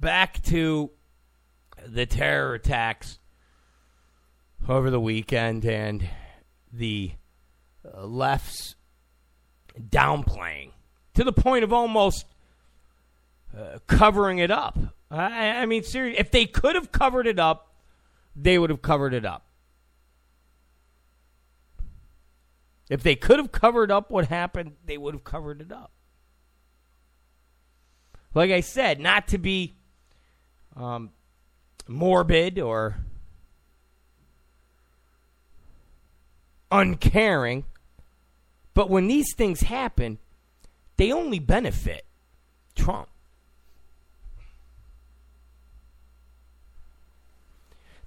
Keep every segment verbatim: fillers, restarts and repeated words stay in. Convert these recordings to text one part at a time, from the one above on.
back to the terror attacks over the weekend and the left's downplaying to the point of almost uh, covering it up. I, I mean, seriously, if they could have covered it up, they would have covered it up. If they could have covered up what happened, they would have covered it up. Like I said, not to be um, morbid or uncaring, but when these things happen, they only benefit Trump.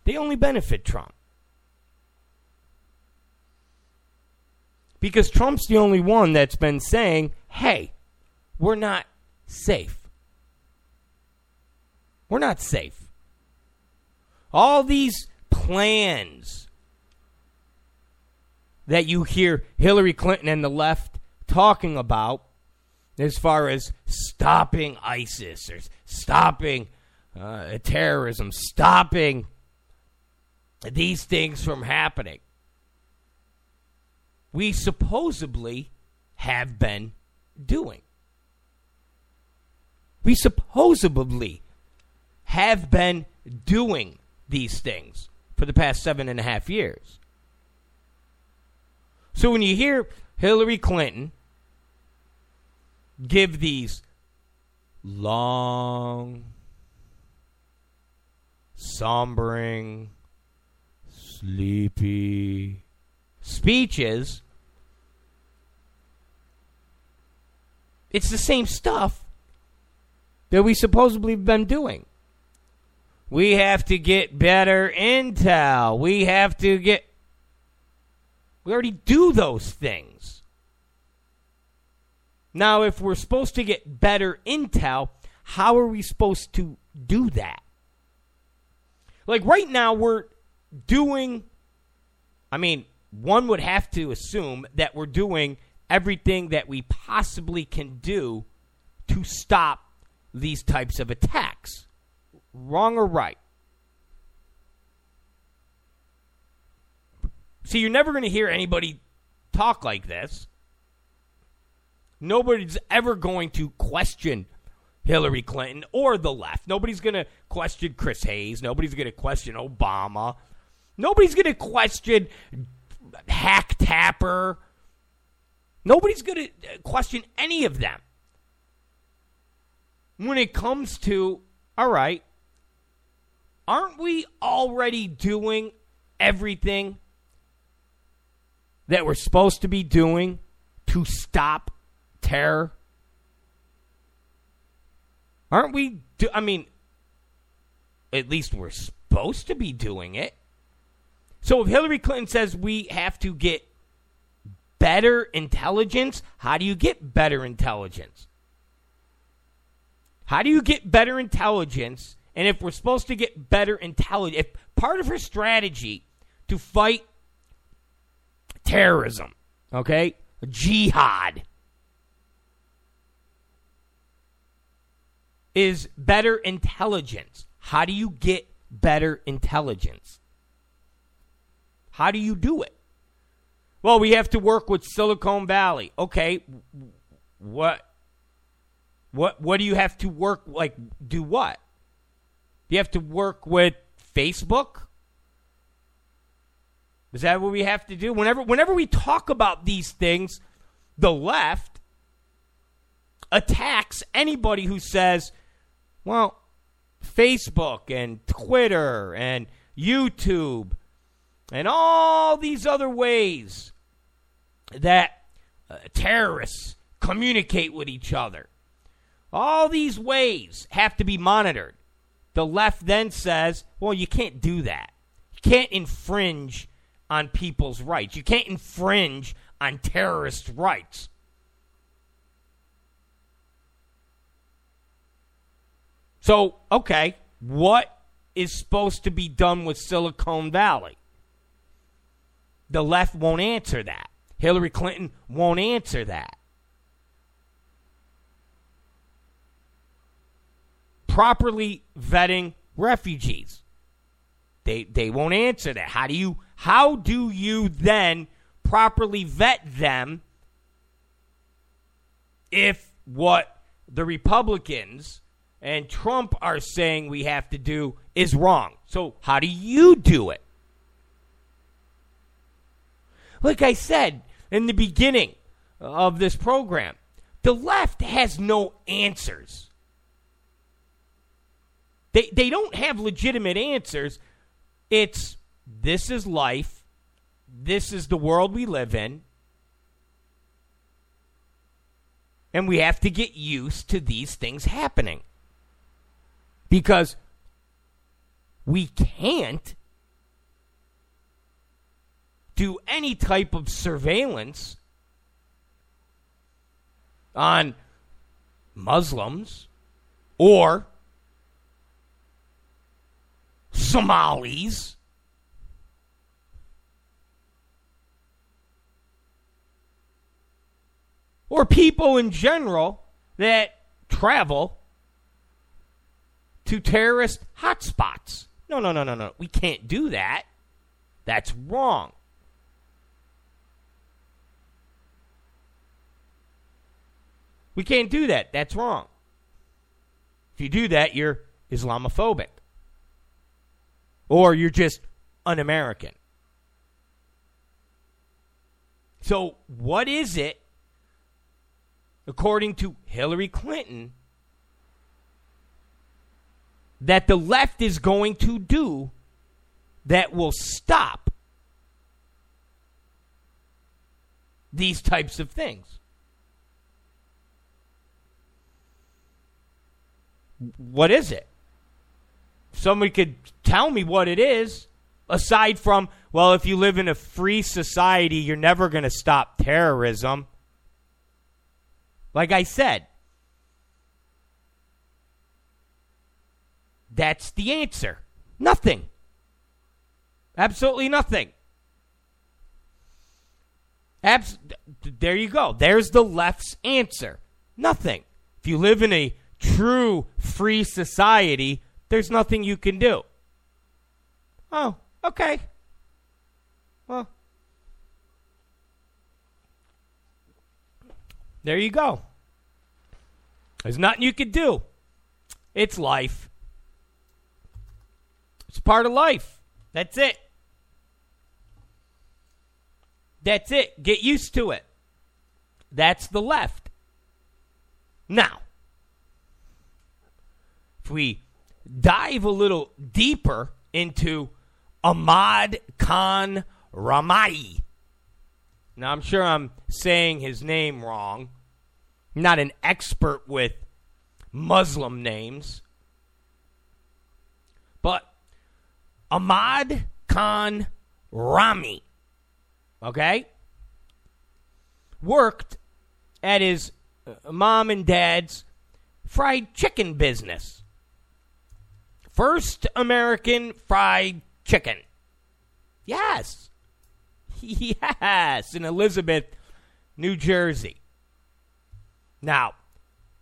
They only benefit Trump. Because Trump's the only one that's been saying, hey, we're not safe. We're not safe. All these plans that you hear Hillary Clinton and the left talking about as far as stopping ISIS or stopping uh, terrorism, stopping these things from happening. We supposedly have been doing. We supposedly have been doing these things for the past seven and a half years. So when you hear Hillary Clinton give these long, sombering, sleepy speeches, it's the same stuff that we supposedly have been doing. We have to get better intel. We have to get... We already do those things. Now, if we're supposed to get better intel, how are we supposed to do that? Like right now, we're doing... I mean, one would have to assume that we're doing everything that we possibly can do to stop these types of attacks. Wrong or right? See, you're never going to hear anybody talk like this. Nobody's ever going to question Hillary Clinton or the left. Nobody's going to question Chris Hayes. Nobody's going to question Obama. Nobody's going to question Hack Tapper. Nobody's going to question any of them. When it comes to, all right, aren't we already doing everything that we're supposed to be doing to stop terror? Aren't we, do- I mean, at least we're supposed to be doing it. So if Hillary Clinton says we have to get better intelligence, how do you get better intelligence? How do you get better intelligence? And if we're supposed to get better intelligence, if part of her strategy to fight terrorism, okay, jihad, is better intelligence, how do you get better intelligence? How do you do it? Well, we have to work with Silicon Valley. Okay, what? What what do you have to work, like, do what? Do you have to work with Facebook? Is that what we have to do? Whenever whenever we talk about these things, the left attacks anybody who says, well, Facebook and Twitter and YouTube and all these other ways that uh, terrorists communicate with each other. All these ways have to be monitored. The left then says, well, you can't do that. You can't infringe on people's rights. You can't infringe on terrorist rights. So, okay, what is supposed to be done with Silicon Valley? The left won't answer that. Hillary Clinton won't answer that. properly vetting refugees. They they won't answer that. How do you how do you then properly vet them if what the Republicans and Trump are saying we have to do is wrong? So how do you do it? Like I said in the beginning of this program, the left has no answers. They they don't have legitimate answers. It's this is life. This is the world we live in. And we have to get used to these things happening. Because we can't do any type of surveillance on Muslims or Somalis or people in general that travel to terrorist hotspots. No, no, no, no, no. We can't do that. That's wrong. We can't do that. That's wrong. If you do that, you're Islamophobic. Or you're just un-American. So what is it, according to Hillary Clinton, that the left is going to do that will stop these types of things? What is it? Somebody could tell me what it is, aside from, well, if you live in a free society, you're never going to stop terrorism. Like I said, that's the answer. Nothing. Absolutely nothing. Abs- there you go. There's the left's answer. Nothing. If you live in a true free society, there's nothing you can do. Oh, okay. Well, there you go. There's nothing you can do. It's life. It's part of life. That's it. That's it. Get used to it. That's the left. Now, if we dive a little deeper into Ahmad Khan Rahmani. Now, I'm sure I'm saying his name wrong. I'm not an expert with Muslim names. But Ahmad Khan Rahmani, okay, worked at his mom and dad's fried chicken business. First American fried chicken. Yes. Yes, in Elizabeth, New Jersey. Now,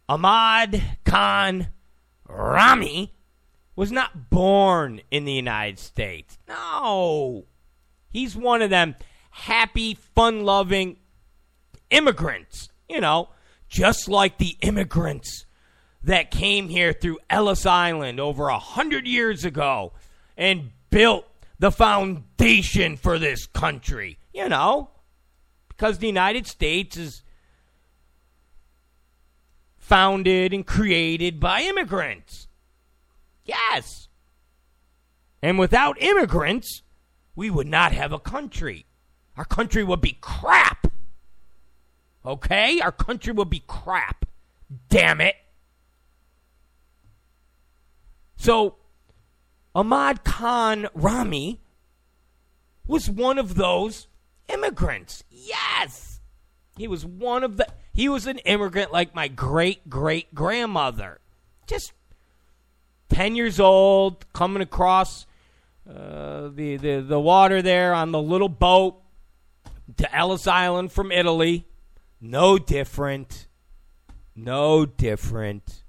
Ahmad Khan Rahmani was not born in the United States. No. He's one of them happy, fun-loving immigrants. You know, just like the immigrants that came here through Ellis Island over a hundred years ago and built the foundation for this country. You know, because the United States is founded and created by immigrants. Yes. And without immigrants, we would not have a country. Our country would be crap. Okay? Our country would be crap. Damn it. So, Ahmad Khan Rahmani was one of those immigrants. Yes. He was one of the, he was an immigrant like my great-great-grandmother. Just ten years old, coming across uh, the, the, the water there on the little boat to Ellis Island from Italy. No different. No different.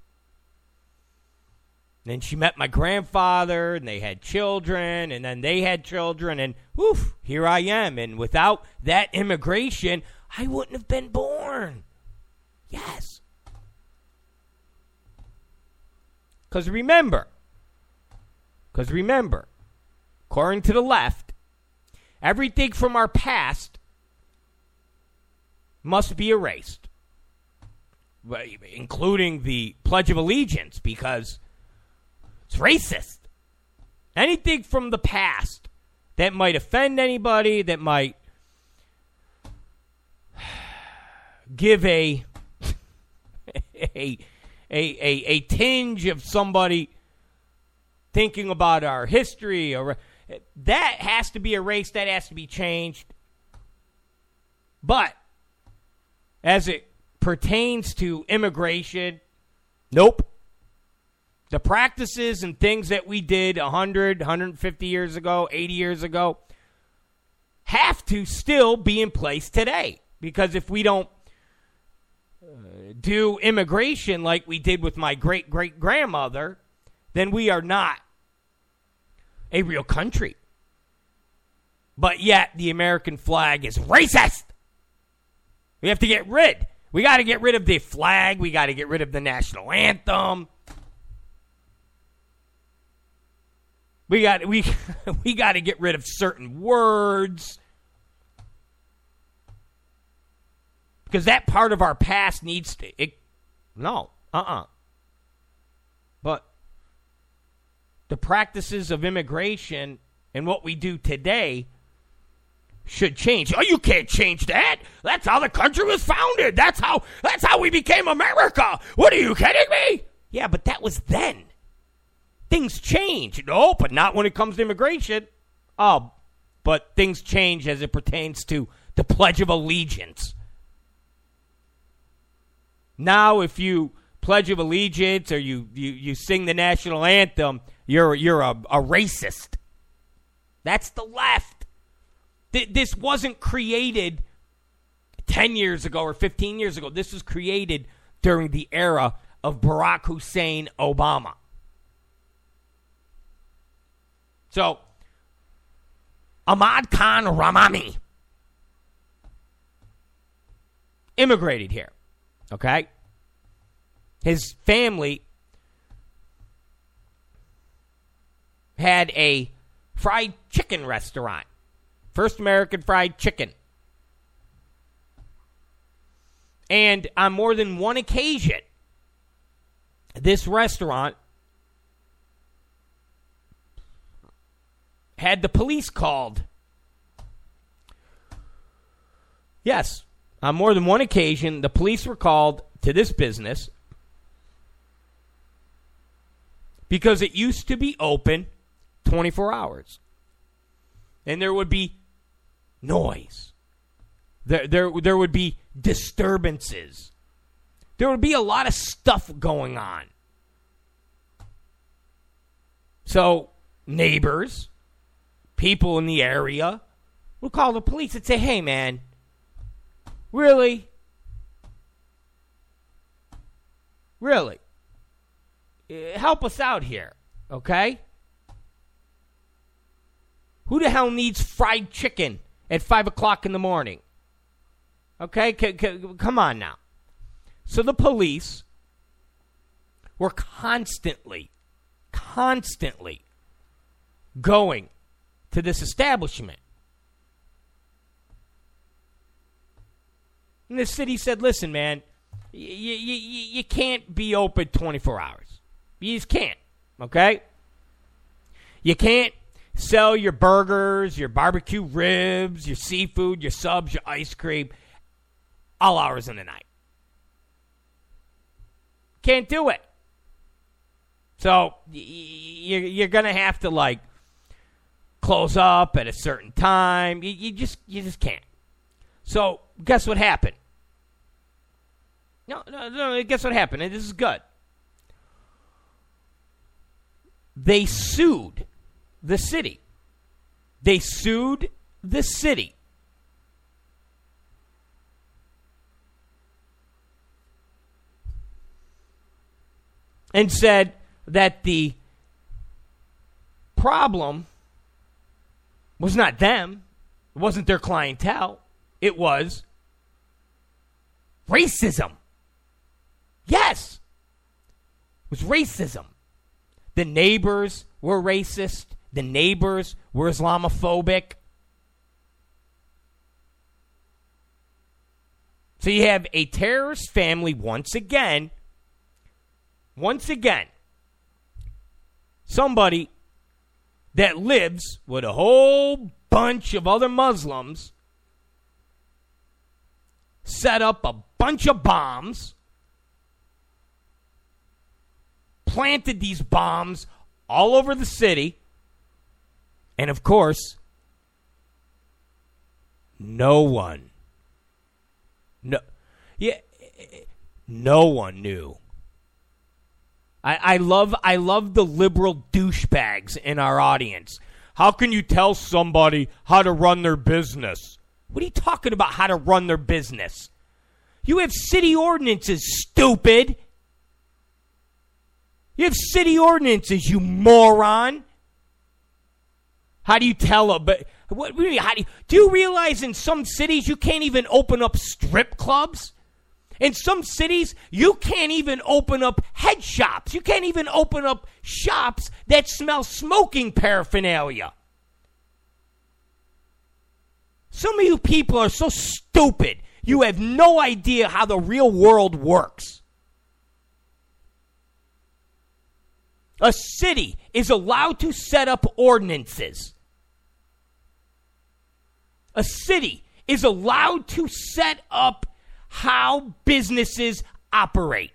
And then she met my grandfather, and they had children, and then they had children, and woof, here I am. And without that immigration, I wouldn't have been born. Yes. Because remember, because remember, according to the left, everything from our past must be erased, including the Pledge of Allegiance, because it's racist. Anything from the past that might offend anybody, that might give a a a, a, a tinge of somebody thinking about our history, or that has to be erased, that has to be changed. But as it pertains to immigration, nope. The practices and things that we did one hundred, one hundred fifty years ago, eighty years ago, have to still be in place today. Because if we don't uh, do immigration like we did with my great-great-grandmother, then we are not a real country. But yet, the American flag is racist. We have to get rid. We got to get rid of the flag. We got to get rid of the national anthem. We got we we got to get rid of certain words, because that part of our past needs to. It, no, uh-uh. But the practices of immigration and what we do today should change. Oh, you can't change that. That's how the country was founded. That's how that's how we became America. What, are you kidding me? Yeah, but that was then. Things change. No, but not when it comes to immigration. Oh, but things change as it pertains to the Pledge of Allegiance. Now, if you Pledge of Allegiance or you, you, you sing the national anthem, you're you're a, a racist. That's the left. This wasn't created ten years ago or fifteen years ago. This was created during the era of Barack Hussein Obama. So, Ahmad Khan Rahmani immigrated here, okay? His family had a fried chicken restaurant. First American fried chicken. And on more than one occasion, this restaurant had the police called. Yes, on more than one occasion, the police were called to this business because it used to be open twenty-four hours. And there would be noise. There, there, there would be disturbances. There would be a lot of stuff going on. So, neighbors, people in the area, would call the police and say, hey, man, really? Really? Help us out here, okay? Who the hell needs fried chicken at five o'clock in the morning? Okay, c- c- come on now. So the police were constantly, constantly going to this establishment. And the city said, listen, man, y- y- y- you can't be open twenty-four hours. You just can't, okay? You can't sell your burgers, your barbecue ribs, your seafood, your subs, your ice cream, all hours in the night. Can't do it. So you're going to have to, like, close up at a certain time. You just you just can't. So guess what happened? No, no, no, guess what happened? And this is good. They sued the city. They sued the city. And said, that the problem was not them. It wasn't their clientele. It was racism. Yes. It was racism. The neighbors were racist. The neighbors were Islamophobic. So you have a terrorist family once again. Once again. Somebody that lives with a whole bunch of other Muslims set up a bunch of bombs, planted these bombs all over the city, and of course, no one, no, yeah, no one knew. I, I love, I love the liberal douchebags in our audience. How can you tell somebody how to run their business? What are you talking about, how to run their business? You have city ordinances, stupid. You have city ordinances, you moron. How do you tell a... But what, really, how do, you, do you realize in some cities you can't even open up strip clubs? In some cities, you can't even open up head shops. You can't even open up shops that smell smoking paraphernalia. Some of you people are so stupid. You have no idea how the real world works. A city is allowed to set up ordinances. A city is allowed to set up how businesses operate.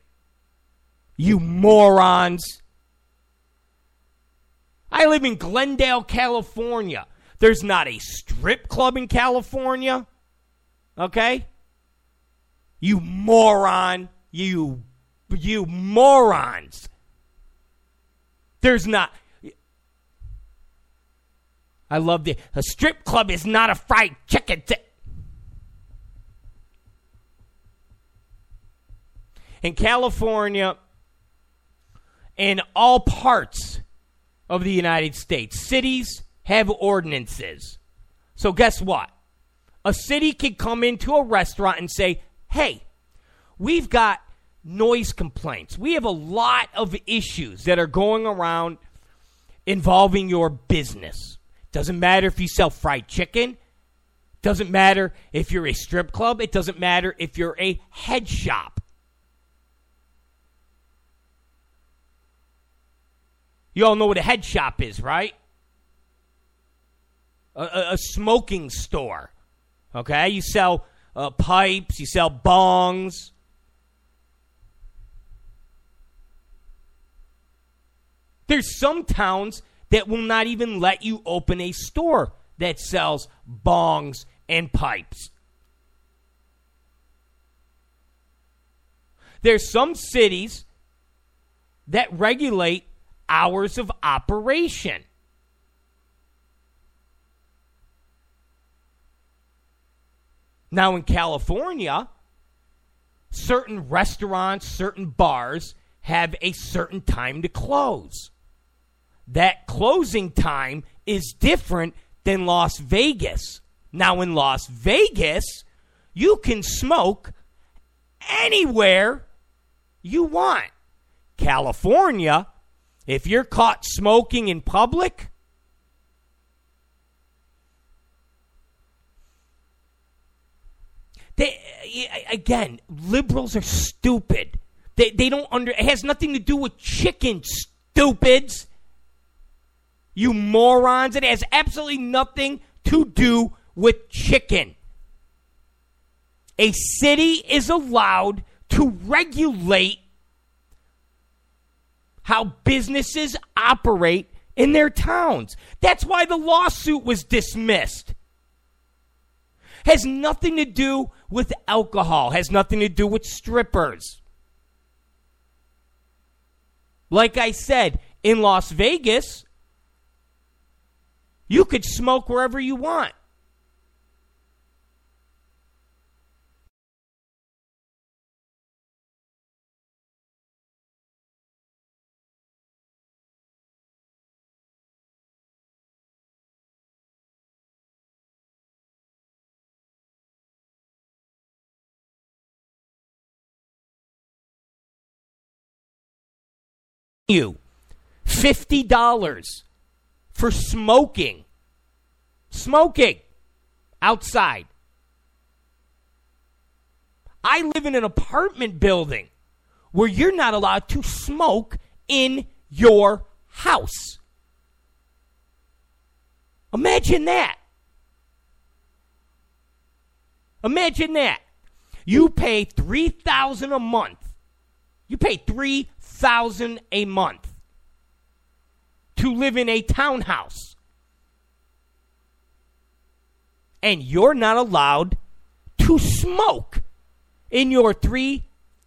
You morons. I live in Glendale, California. There's not a strip club in California. Okay? You moron. You, you morons. There's not. I love the. A strip club is not a fried chicken. T- in California, in all parts of the United States, cities have ordinances. So guess what? A city could come into a restaurant and say, hey, we've got noise complaints. We have a lot of issues that are going around involving your business. Doesn't matter if you sell fried chicken. Doesn't matter if you're a strip club. It doesn't matter if you're a head shop. You all know what a head shop is, right? A, a, a smoking store. Okay? You sell uh, pipes. You sell bongs. There's some towns that will not even let you open a store that sells bongs and pipes. There's some cities that regulate hours of operation. Now in California, certain restaurants, certain bars have a certain time to close. That closing time is different than Las Vegas. Now in Las Vegas, you can smoke anywhere you want. California, if you're caught smoking in public, they, again, liberals are stupid. They, they don't under, it has nothing to do with chicken, stupids. You morons. It has absolutely nothing to do with chicken. A city is allowed to regulate how businesses operate in their towns. That's why the lawsuit was dismissed. Has nothing to do with alcohol. Has nothing to do with strippers. Like I said, in Las Vegas, you could smoke wherever you want. you fifty dollars for smoking. Smoking outside. I live in an apartment building where you're not allowed to smoke in your house. Imagine that. Imagine that. You pay three thousand dollars a month. You pay three thousand dollars a month to live in a townhouse. And you're not allowed to smoke in your three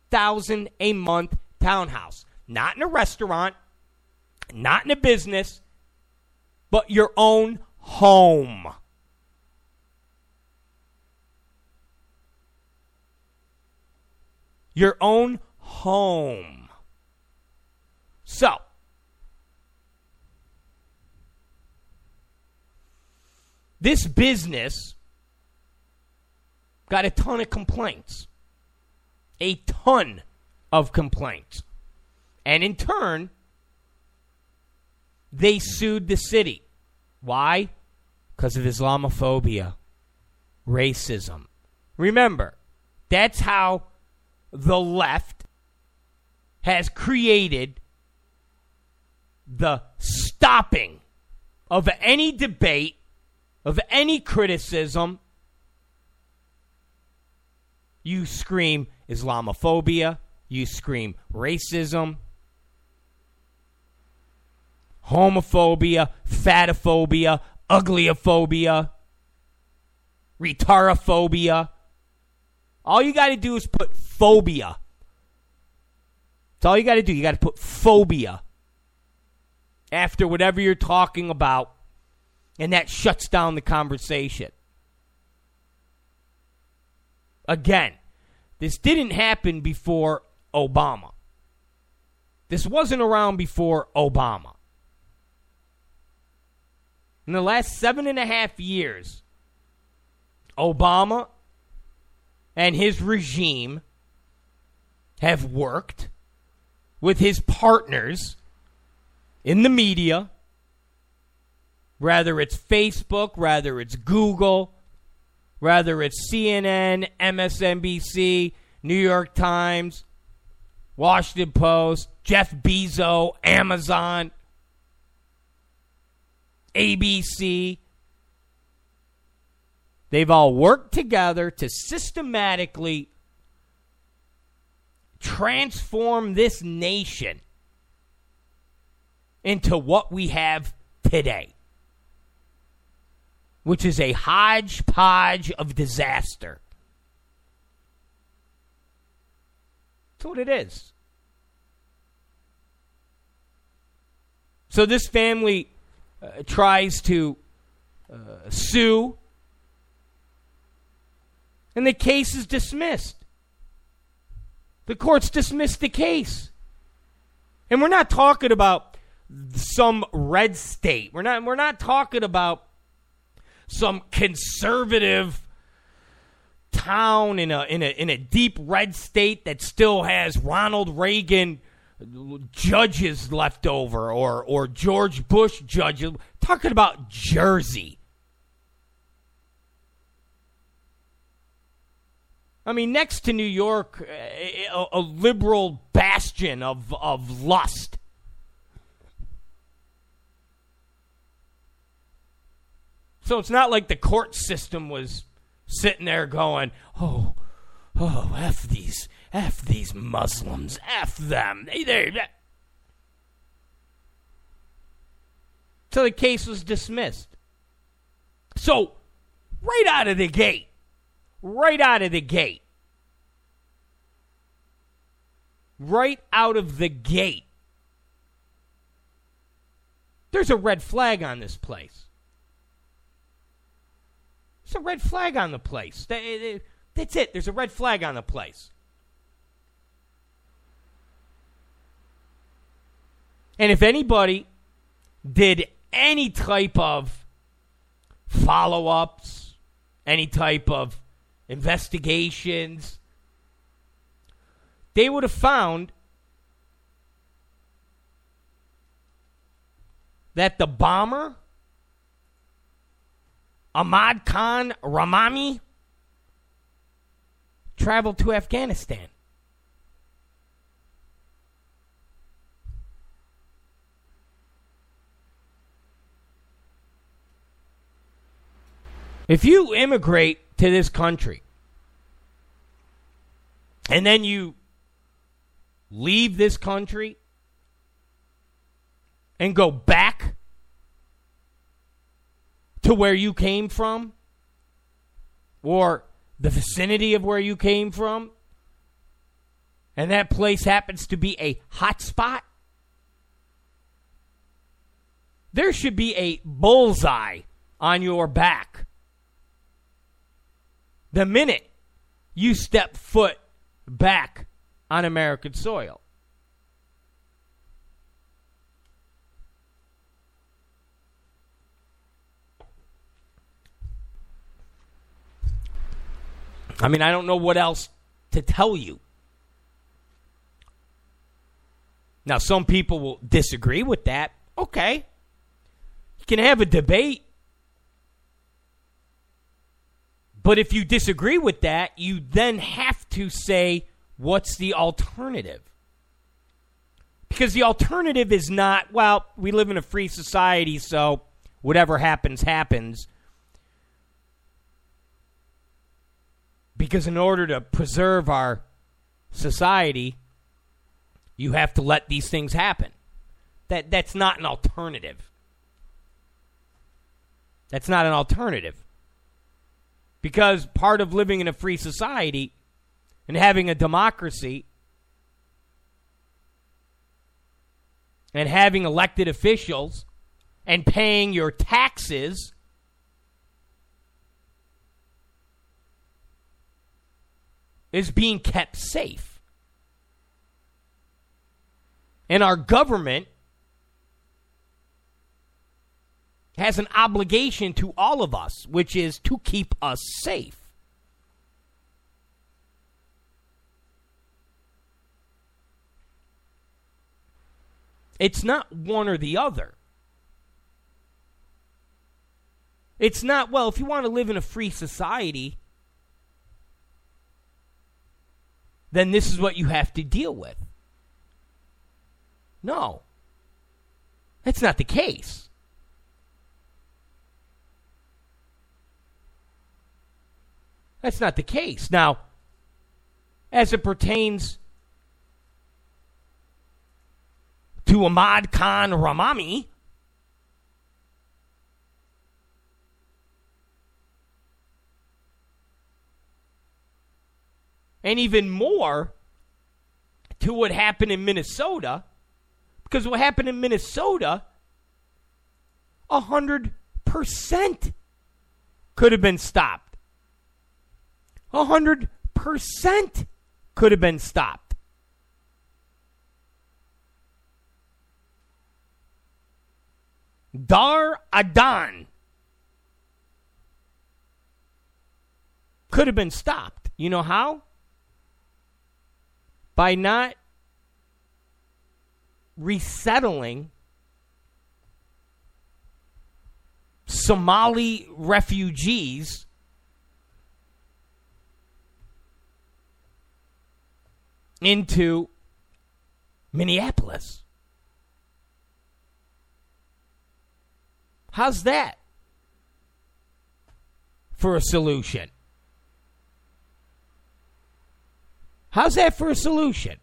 thousand dollars a month townhouse. Not in a restaurant, not in a business, but your own home. Your own home. So, this business got a ton of complaints. A ton of complaints. And in turn, they sued the city. Why? Because of Islamophobia, racism. Remember, that's how the left has created the stopping of any debate, of any criticism. You scream Islamophobia, you scream racism, homophobia, fatophobia, uglyophobia, retarophobia. All you got to do is put phobia. That's all you got to do. You got to put phobia after whatever you're talking about, and that shuts down the conversation. Again, this didn't happen before Obama. This wasn't around before Obama. In the last seven and a half years, Obama and his regime have worked with his partners in the media, whether it's Facebook, whether it's Google, whether it's C N N, M S N B C, New York Times, Washington Post, Jeff Bezos, Amazon, A B C. They've all worked together to systematically transform this nation into what we have today, which is a hodgepodge of disaster. That's what it is. So this family uh, tries to uh, sue, and the case is dismissed. The courts dismissed the case. And we're not talking about some red state. We're not, we're not talking about some conservative town in a, in a, in a deep red state that still has Ronald Reagan judges left over or, or George Bush judges. We're talking about Jersey. I mean, next to New York, a, a liberal bastion of, of lust. So it's not like the court system was sitting there going, oh, oh, F these, F these Muslims, F them. They, they, they. So the case was dismissed. So right out of the gate, Right out of the gate. Right out of the gate. There's a red flag on this place. There's a red flag on the place. That's it. There's a red flag on the place. And if anybody did any type of follow-ups, any type of investigations, they would have found that the bomber, Ahmad Khan Rahmami, traveled to Afghanistan. If you immigrate to this country and then you leave this country and go back to where you came from or the vicinity of where you came from, and that place happens to be a hot spot, there should be a bullseye on your back the minute you step foot back on American soil. I mean, I don't know what else to tell you. Now, some people will disagree with that. Okay. You can have a debate. But if you disagree with that, you then have to say, what's the alternative? Because the alternative is not, well, we live in a free society, so whatever happens, happens. Because in order to preserve our society, you have to let these things happen. That that's not an alternative. That's not an alternative. Because part of living in a free society and having a democracy and having elected officials and paying your taxes is being kept safe. And our government has an obligation to all of us, which is to keep us safe. It's not one or the other. It's not, well, if you want to live in a free society, then this is what you have to deal with. No. That's not the case. That's not the case. Now, as it pertains to Ahmad Khan Rahmami, and even more to what happened in Minnesota, because what happened in Minnesota, one hundred percent could have been stopped. one hundred percent could have been stopped. Dar Adan could have been stopped. You know how? By not resettling Somali refugees into Minneapolis. How's that for a solution? How's that for a solution?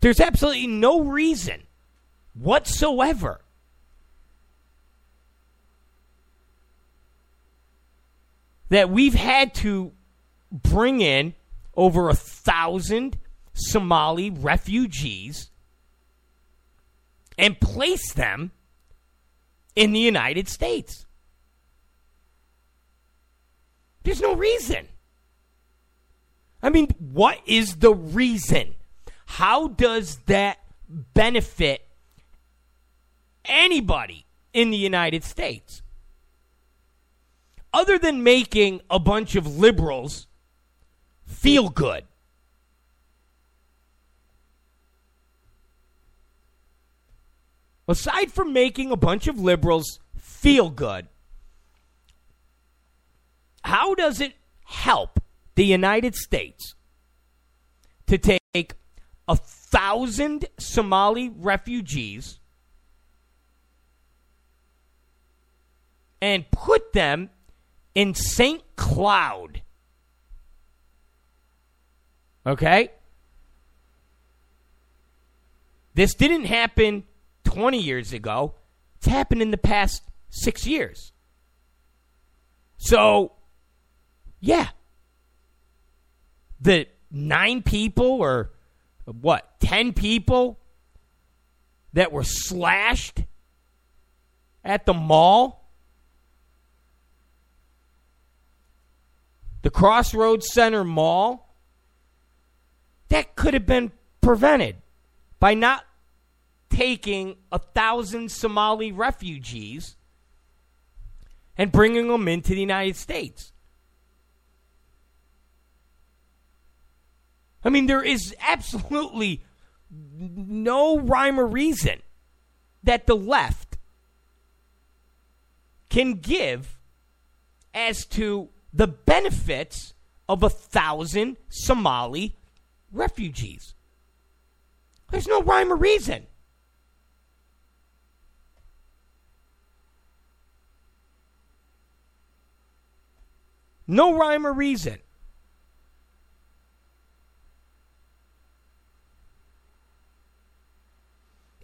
There's absolutely no reason whatsoever that we've had to bring in over a thousand Somali refugees and place them in the United States. There's no reason. I mean, what is the reason? How does that benefit anybody in the United States? Other than making a bunch of liberals feel good. aside from making a bunch of liberals feel good, how does it help the United States to take a thousand Somali refugees and put them in Saint Cloud? Okay? This didn't happen twenty years ago. It's happened in the past six years. So, yeah. The nine people or, what, ten people that were slashed at the mall, the Crossroads Center Mall, that could have been prevented by not taking a thousand Somali refugees and bringing them into the United States. I mean, there is absolutely no rhyme or reason that the left can give as to the benefits of a thousand Somali refugees. There's no rhyme or reason. No rhyme or reason.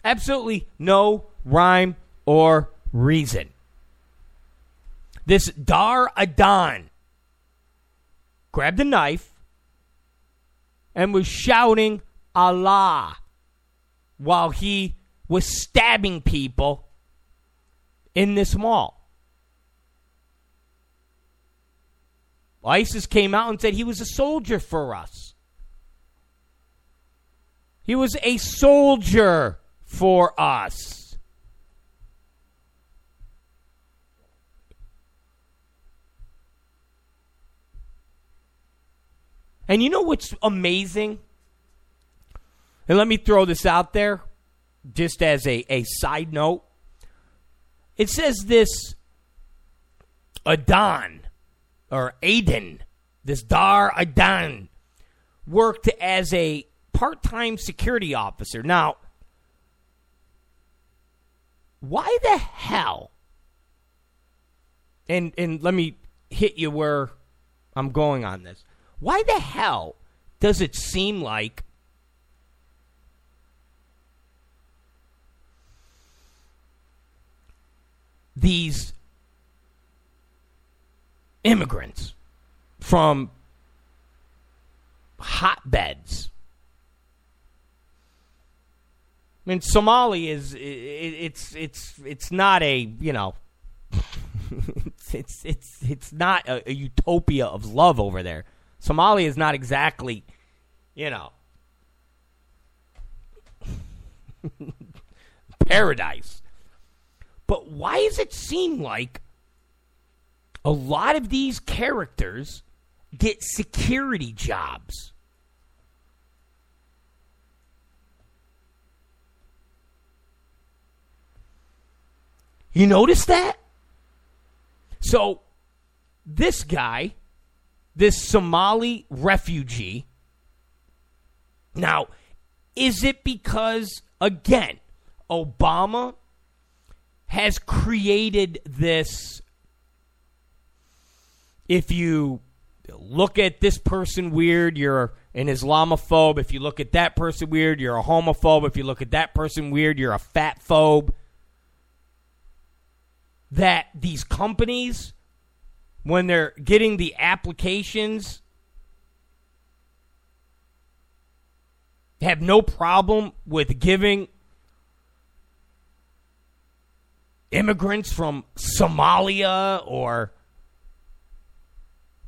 Absolutely no rhyme or reason. This Dar Adan grabbed a knife and was shouting Allah while he was stabbing people in this mall. ISIS came out and said he was a soldier for us. He was a soldier for us. And you know what's amazing? And let me throw this out there just as a, a side note. It says this Adan or Aden, this Dar Adan, worked as a part-time security officer. Now, why the hell? And and let me hit you where I'm going on this. Why the hell does it seem like these immigrants from hotbeds? I mean, Somali is, it's, it's, it's not a, you know, it's, it's, it's, it's not a, a utopia of love over there. Somalia is not exactly, you know, paradise. But why does it seem like a lot of these characters get security jobs? You notice that? So, this guy, this Somali refugee, now, is it because, again, Obama has created this, if you look at this person weird, you're an Islamophobe. If you look at that person weird, you're a homophobe. If you look at that person weird, you're a fatphobe. That these companies, when they're getting the applications, have no problem with giving immigrants from Somalia or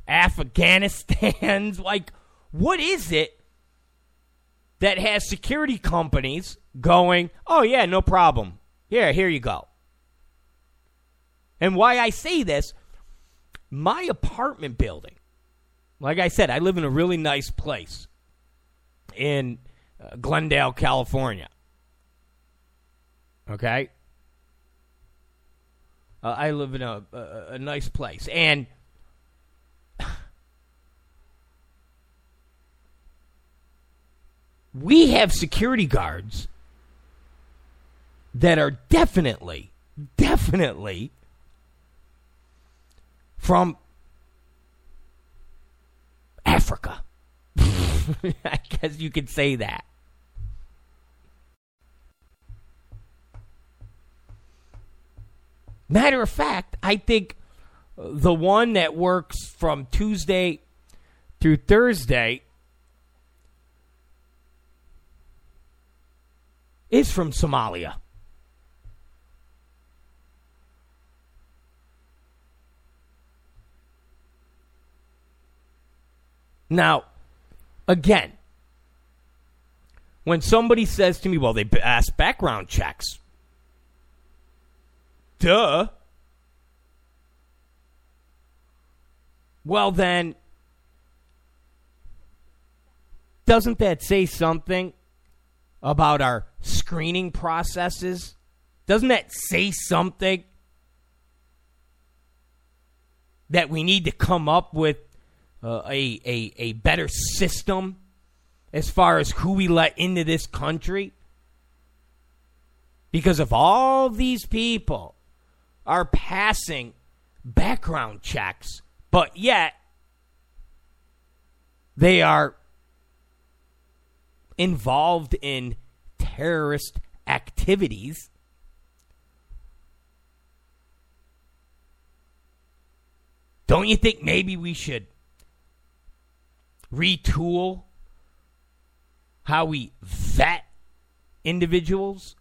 Afghanistan. Like, what is it that has security companies going, oh, yeah, no problem. Yeah, here you go. And why I say this, my apartment building, like I said, I live in a really nice place in uh, Glendale, California. Okay? Uh, I live in a, a, a nice place. And we have security guards that are definitely, definitely from Africa. I guess you could say that. Matter of fact, I think the one that works from Tuesday through Thursday is from Somalia. Now, again, when somebody says to me, well, they ask background checks. Duh. Well, then, doesn't that say something about our screening processes? Doesn't that say something that we need to come up with Uh, a, a a better system as far as who we let into this country? Because if all these people are passing background checks, but yet they are involved in terrorist activities, don't you think maybe we should retool how we vet individuals?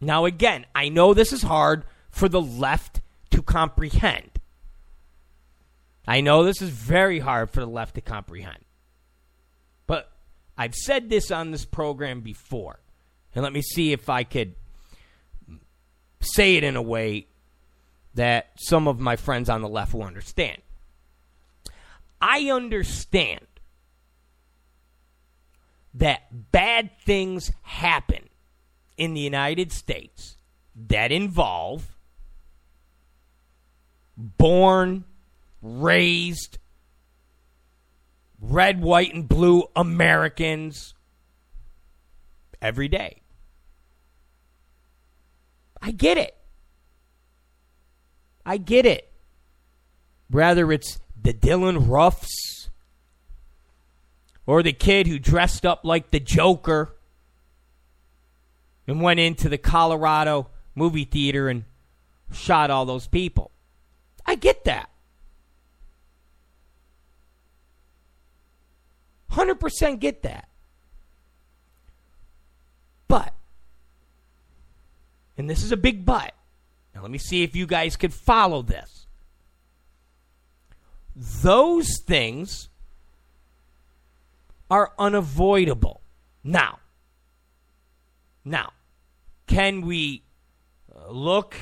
Now, again, I know this is hard for the left to comprehend. I know this is very hard for the left to comprehend. But I've said this on this program before. And let me see if I could say it in a way that some of my friends on the left will understand. I understand that bad things happen in the United States that involve born, raised, red, white, and blue Americans every day. I get it. I get it. Rather it's the Dylan Ruffs, or the kid who dressed up like the Joker and went into the Colorado movie theater and shot all those people. I get that. one hundred percent get that. But, and this is a big but, now let me see if you guys could follow this. Those things are unavoidable. Now, now, can we look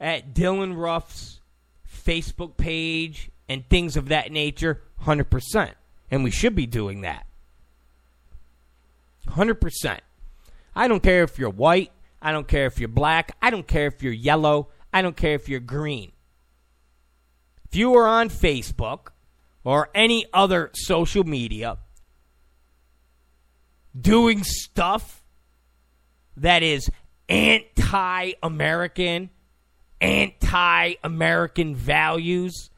at Dylan Ruff's Facebook page and things of that nature? one hundred percent. And we should be doing that. one hundred percent. I don't care if you're white. I don't care if you're black. I don't care if you're yellow. I don't care if you're green. If you are on Facebook or any other social media doing stuff that is anti-American, anti-American values,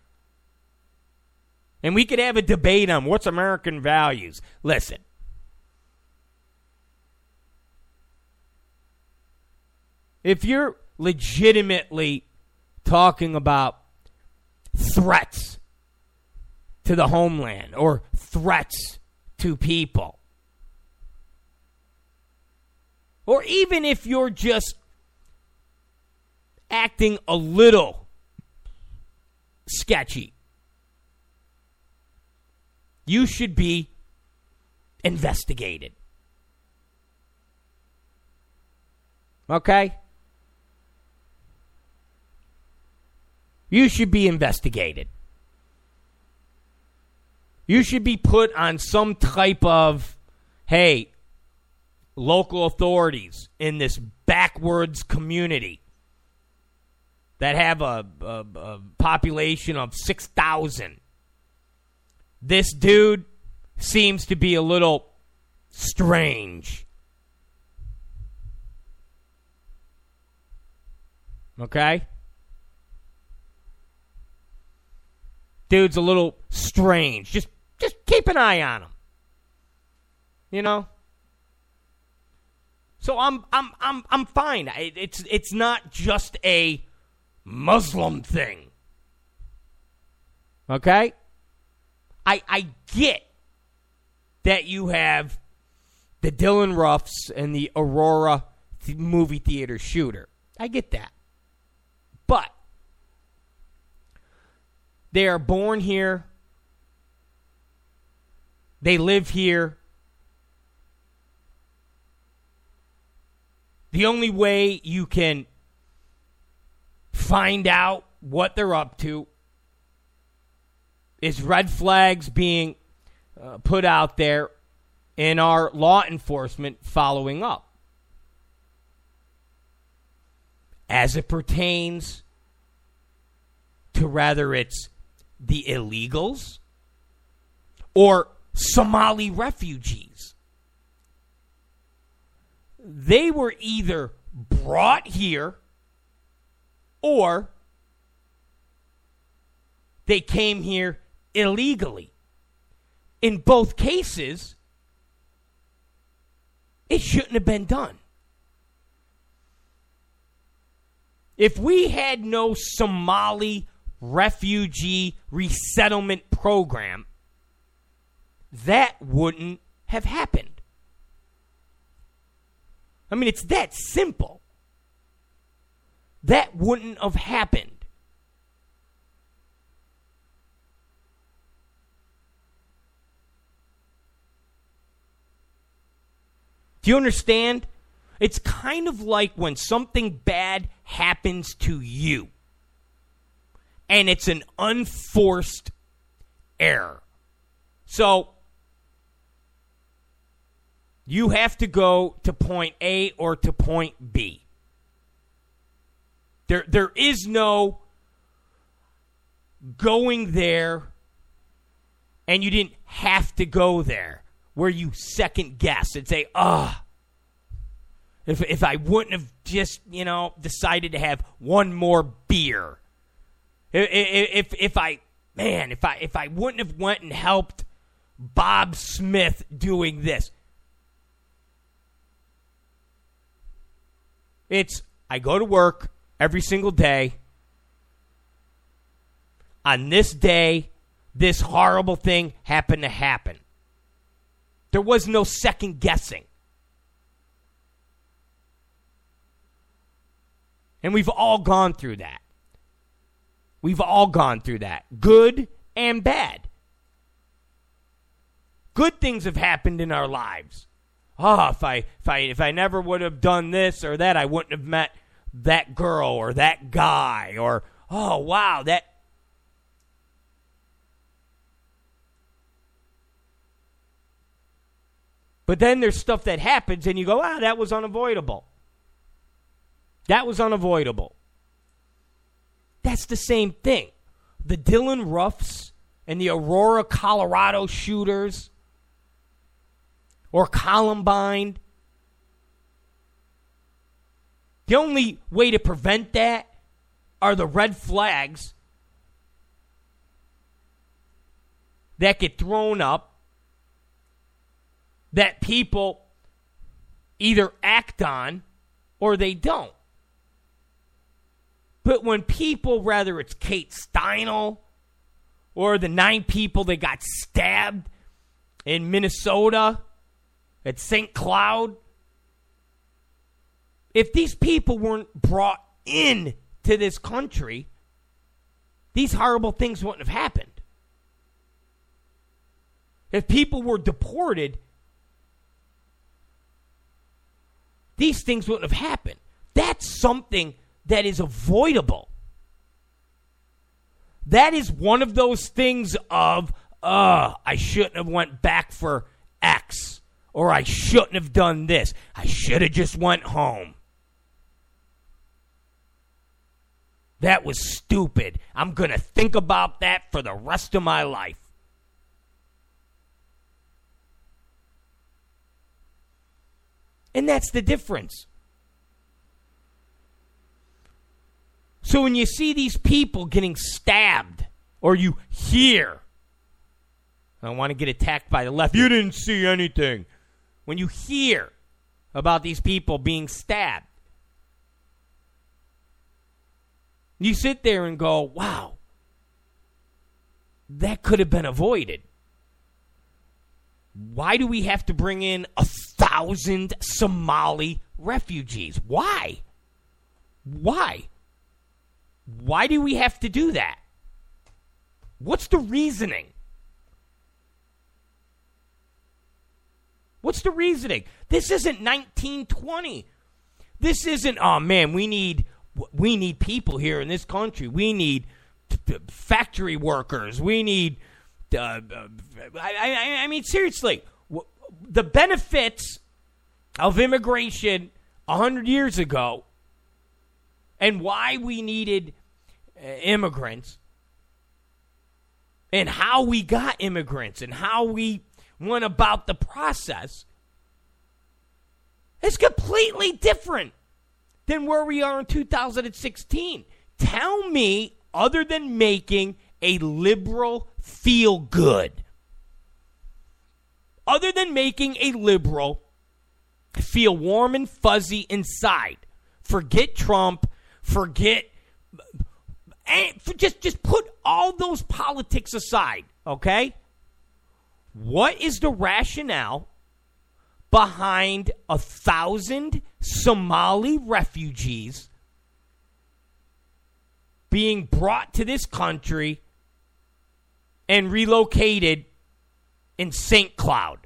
and we could have a debate on what's American values. Listen, if you're legitimately talking about threats to the homeland or threats to people, or even if you're just acting a little sketchy, you should be investigated. Okay? You should be investigated. You should be put on some type of, hey, local authorities in this backwards community that have a, a, a population of six thousand. This dude seems to be a little strange. Okay? Dude's a little strange. Just just keep an eye on him. You know? So I'm I'm I'm I'm fine. It's it's not just a Muslim thing. Okay? I I get that you have the Dylan Ruffs and the Aurora th- movie theater shooter. I get that. But they are born here. They live here. The only way you can find out what they're up to is red flags being uh, put out there and our law enforcement following up. As it pertains to rather it's the illegals or Somali refugees. They were either brought here or they came here illegally. In both cases, it shouldn't have been done. If we had no Somali refugee resettlement program, that wouldn't have happened. I mean, it's that simple. That wouldn't have happened. Do you understand? It's kind of like when something bad happens to you. And it's an unforced error. So, you have to go to point A or to point B. There, there is no going there and you didn't have to go there where you second guess and say, ah, oh, if, if I wouldn't have just, you know, decided to have one more beer. If, if, if I, man, if I, if I wouldn't have went and helped Bob Smith doing this. It's, I go to work every single day. On this day, this horrible thing happened to happen. There was no second guessing. And we've all gone through that. We've all gone through that, good and bad. Good things have happened in our lives. Oh, if I if I if I never would have done this or that, I wouldn't have met that girl or that guy or oh wow, that But then there's stuff that happens and you go, "Ah, that was unavoidable." That was unavoidable. That's the same thing. The Dylan Ruffs and the Aurora, Colorado shooters or Columbine. The only way to prevent that are the red flags that get thrown up that people either act on or they don't. But when people, whether it's Kate Steinle or the nine people that got stabbed in Minnesota at Saint Cloud, if these people weren't brought in to this country, these horrible things wouldn't have happened. If people were deported, these things wouldn't have happened. That's something that is avoidable. That is one of those things of, uh, I shouldn't have went back for X. or I shouldn't have done this. I should have just went home. That was stupid. I'm going to think about that for the rest of my life. And that's the difference. So when you see these people getting stabbed, or you hear, I want to get attacked by the left, you didn't see anything. When you hear about these people being stabbed, you sit there and go, wow, that could have been avoided. Why do we have to bring in a thousand Somali refugees? Why? Why? Why do we have to do that? What's the reasoning? What's the reasoning? This isn't nineteen twenty. This isn't, oh man, we need we need people here in this country. We need t- t- factory workers. We need, uh, I, I, I mean, seriously, w- the benefits of immigration one hundred years ago and why we needed uh, immigrants and how we got immigrants and how we went about the process is completely different than where we are in two thousand sixteen. Tell me, other than making a liberal feel good, other than making a liberal feel warm and fuzzy inside, forget Trump, forget, and just, just put all those politics aside, okay? What is the rationale behind a thousand Somali refugees being brought to this country and relocated in Saint Cloud?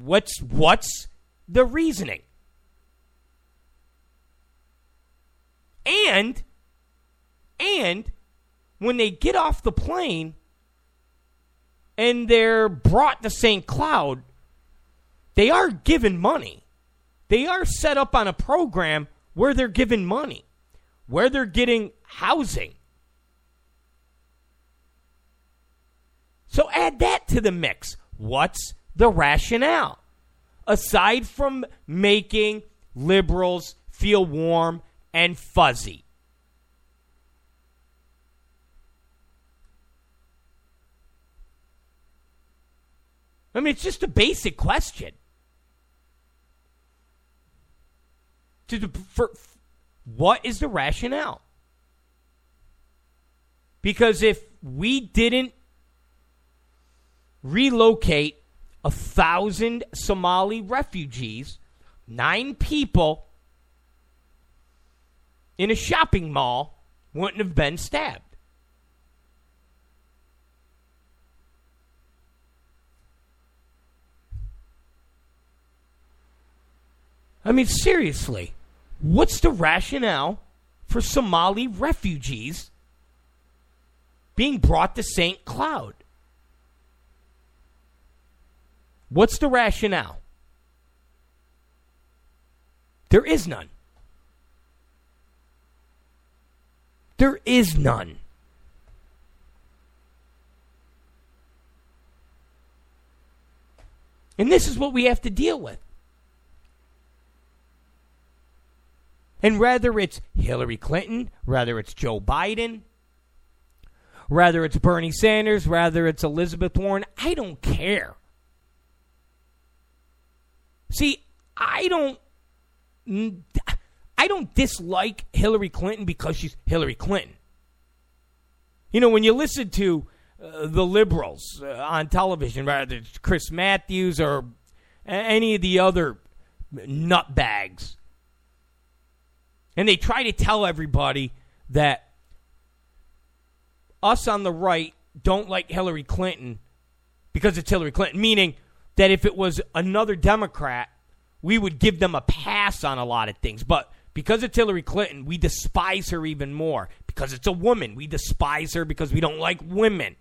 What's, what's the reasoning? And, and when they get off the plane and they're brought to Saint Cloud, they are given money. They are set up on a program where they're given money, where they're getting housing. So add that to the mix. What's the rationale? Aside from making liberals feel warm and fuzzy. I mean, it's just a basic question. To the, for, what is the rationale? Because if we didn't relocate a thousand Somali refugees, nine people in a shopping mall wouldn't have been stabbed. I mean, seriously, what's the rationale for Somali refugees being brought to Saint Cloud? What's the rationale? There is none. There is none. And this is what we have to deal with. And whether it's Hillary Clinton, whether it's Joe Biden, whether it's Bernie Sanders, whether it's Elizabeth Warren, I don't care. See, I don't, I don't dislike Hillary Clinton because she's Hillary Clinton. You know, when you listen to uh, the liberals uh, on television, whether it's Chris Matthews or any of the other nutbags, and they try to tell everybody that us on the right don't like Hillary Clinton because it's Hillary Clinton, meaning that if it was another Democrat, we would give them a pass on a lot of things. But because it's Hillary Clinton, we despise her even more. Because it's a woman, we despise her because we don't like women.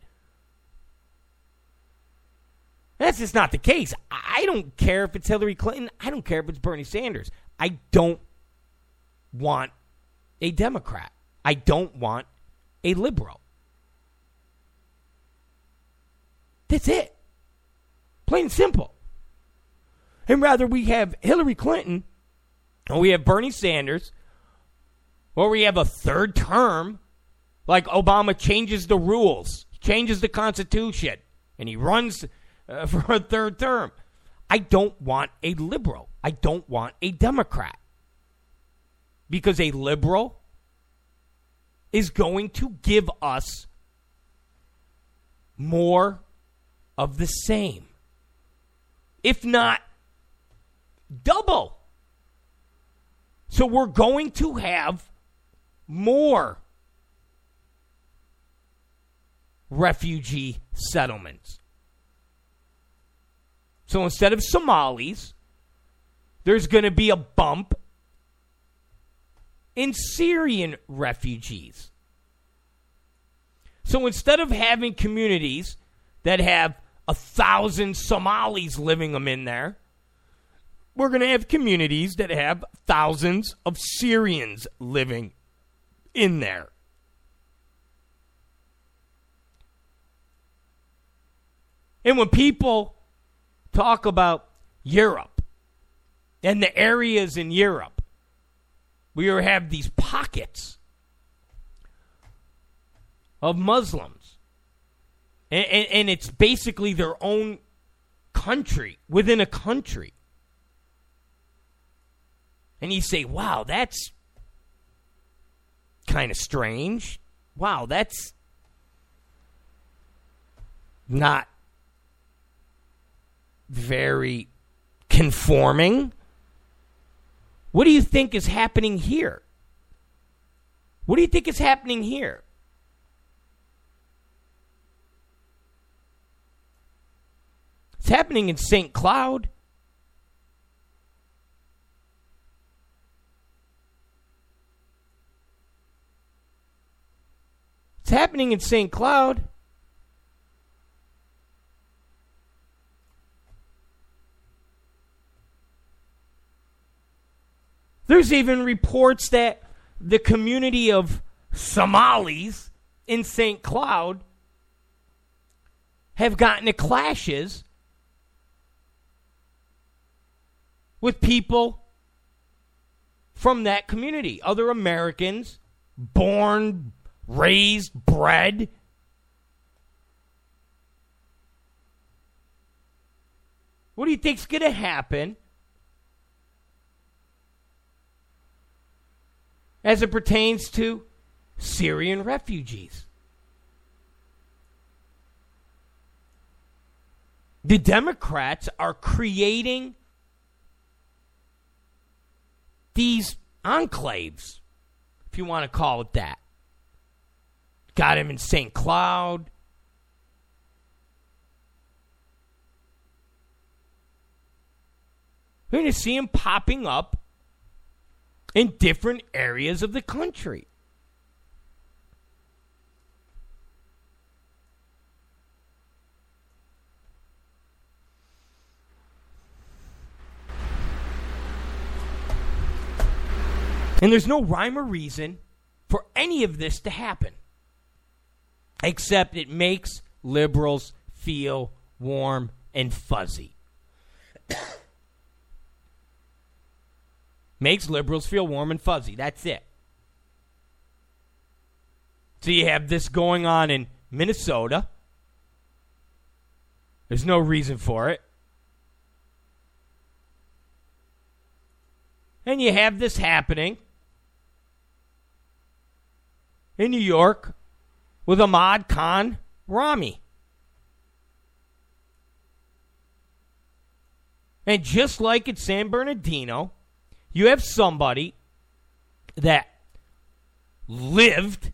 That's just not the case. I don't care if it's Hillary Clinton. I don't care if it's Bernie Sanders. I don't want a Democrat. I don't want a liberal. That's it. Plain and simple. And rather we have Hillary Clinton or we have Bernie Sanders or we have a third term like Obama changes the rules, changes the Constitution, and he runs uh, for a third term. I don't want a liberal. I don't want a Democrat. Because a liberal is going to give us more of the same. If not, double. So we're going to have more refugee settlements. So instead of Somalis, there's going to be a bump in Syrian refugees. So instead of having communities that have a thousand Somalis living them in there, we're going to have communities that have thousands of Syrians living in there. And when people talk about Europe and the areas in Europe, we have these pockets of Muslims. And, and, and it's basically their own country within a country. And you say, wow, that's kind of strange. Wow, that's not very conforming. What do you think is happening here? What do you think is happening here? It's happening in Saint Cloud. It's happening in Saint Cloud. There's even reports that the community of Somalis in Saint Cloud have gotten into clashes with people from that community. Other Americans, born, raised, bred. What do you think's going to happen as it pertains to Syrian refugees? The Democrats are creating these enclaves, if you want to call it that. Got him in Saint Cloud. We're going to see him popping up in different areas of the country. And there's no rhyme or reason for any of this to happen. Except it makes liberals feel warm and fuzzy. Makes liberals feel warm and fuzzy. That's it. So you have this going on in Minnesota. There's no reason for it. And you have this happening in New York with Ahmad Khan Rami. And just like at San Bernardino, you have somebody that lived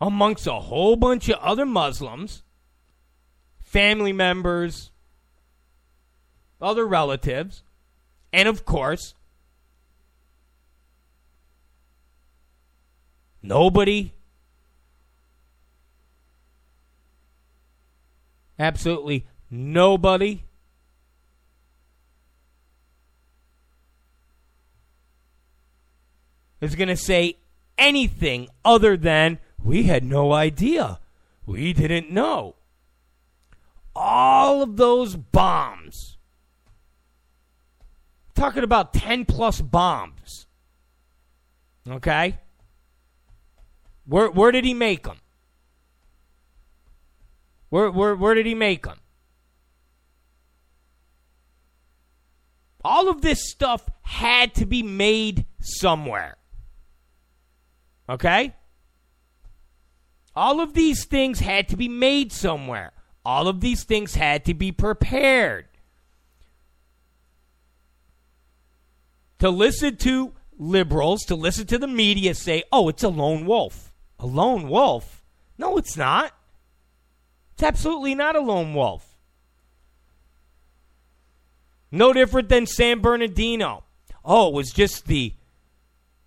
amongst a whole bunch of other Muslims, family members, other relatives, and of course, nobody absolutely Nobody. Is going to say anything other than, we had no idea. We didn't know. All of those bombs. Talking about ten plus bombs. Okay? Where where did he make them? Where where where did he make them? All of this stuff had to be made somewhere. Okay? All of these things had to be made somewhere. All of these things had to be prepared. To listen to liberals, to listen to the media say, oh, it's a lone wolf. A lone wolf? No, it's not. It's absolutely not a lone wolf. No different than San Bernardino. Oh, it was just the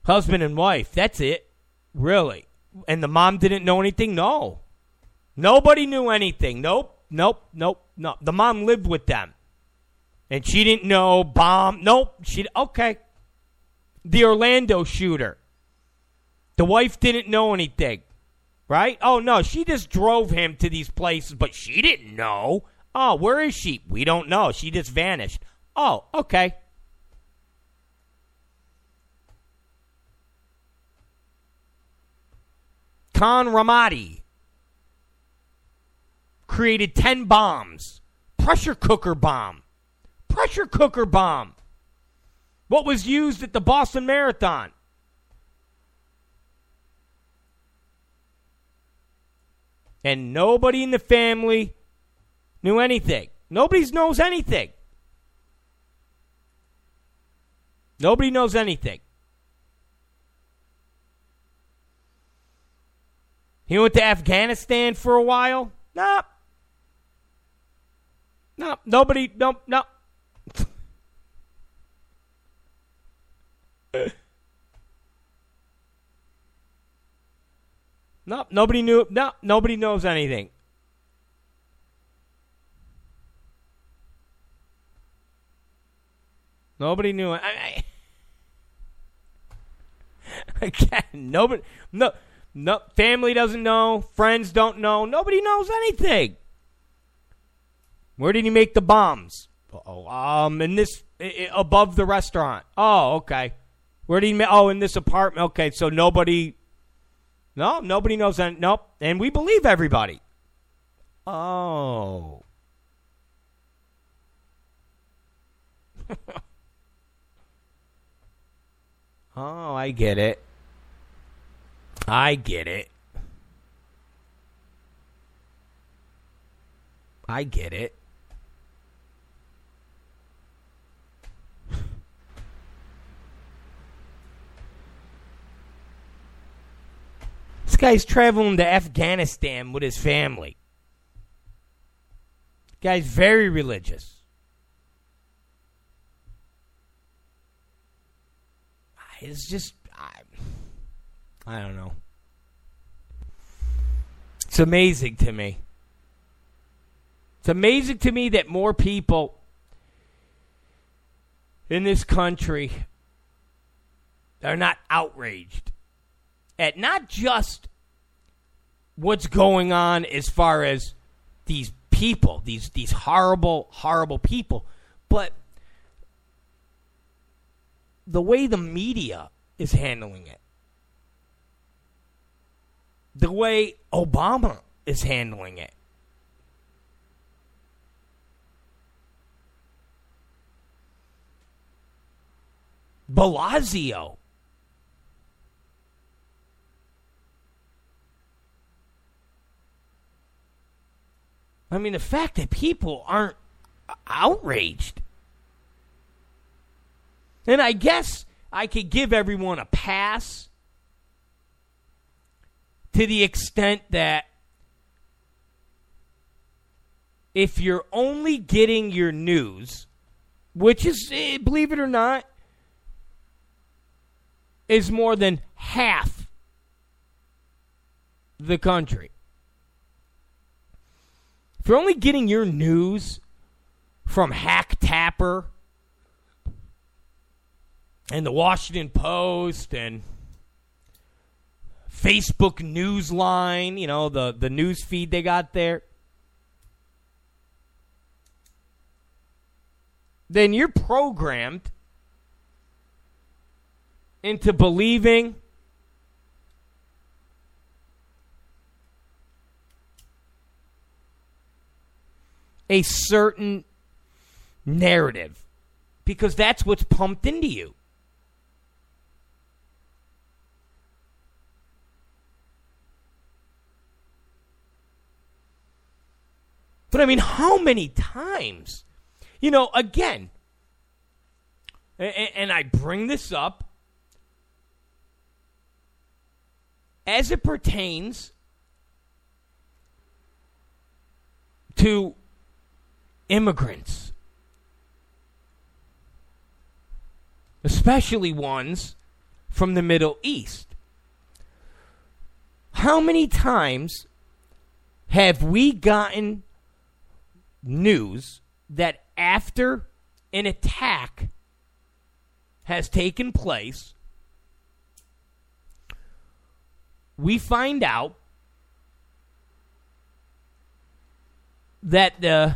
husband and wife. That's it. Really? And the mom didn't know anything? No. Nobody knew anything. Nope, nope, nope, nope. The mom lived with them. And she didn't know. Bomb. Nope. She. Okay. The Orlando shooter. The wife didn't know anything. Right? Oh, no. She just drove him to these places, but she didn't know. Oh, where is she? We don't know. She just vanished. Oh, okay. Khan Ramadi created ten bombs. Pressure cooker bomb. Pressure cooker bomb. What was used at the Boston Marathon? And nobody in the family knew anything. Nobody knows anything. Nobody knows anything. He went to Afghanistan for a while. Nope. Nope. Nobody. Nope. Nope. Nope. Nobody knew. Nope. Nobody knows anything. Nobody knew it. I, I, again, nobody, no, no, family doesn't know. Friends don't know. Nobody knows anything. Where did he make the bombs? Oh, um, in this I, I, above the restaurant. Oh, okay. Where did he make? Oh, in this apartment. Okay, so nobody. No, nobody knows that. Nope, and we believe everybody. Oh. Oh, I get it. I get it. I get it. This guy's traveling to Afghanistan with his family. This guy's very religious. It's just, I, I don't know. It's amazing to me. It's amazing to me that more people in this country are not outraged at not just what's going on as far as these people, these, these horrible, horrible people, but the way the media is handling it. The way Obama is handling it. Bellagio. I mean, the fact that people aren't outraged. And I guess I could give everyone a pass to the extent that if you're only getting your news, which is, believe it or not, is more than half the country. if you're only getting your news from Hack Tapper and the Washington Post and Facebook Newsline, you know, the, the news feed they got there, then you're programmed into believing a certain narrative because that's what's pumped into you. But I mean, how many times, you know, again, and, and I bring this up as it pertains to immigrants, especially ones from the Middle East. How many times have we gotten news that after an attack has taken place, we find out that the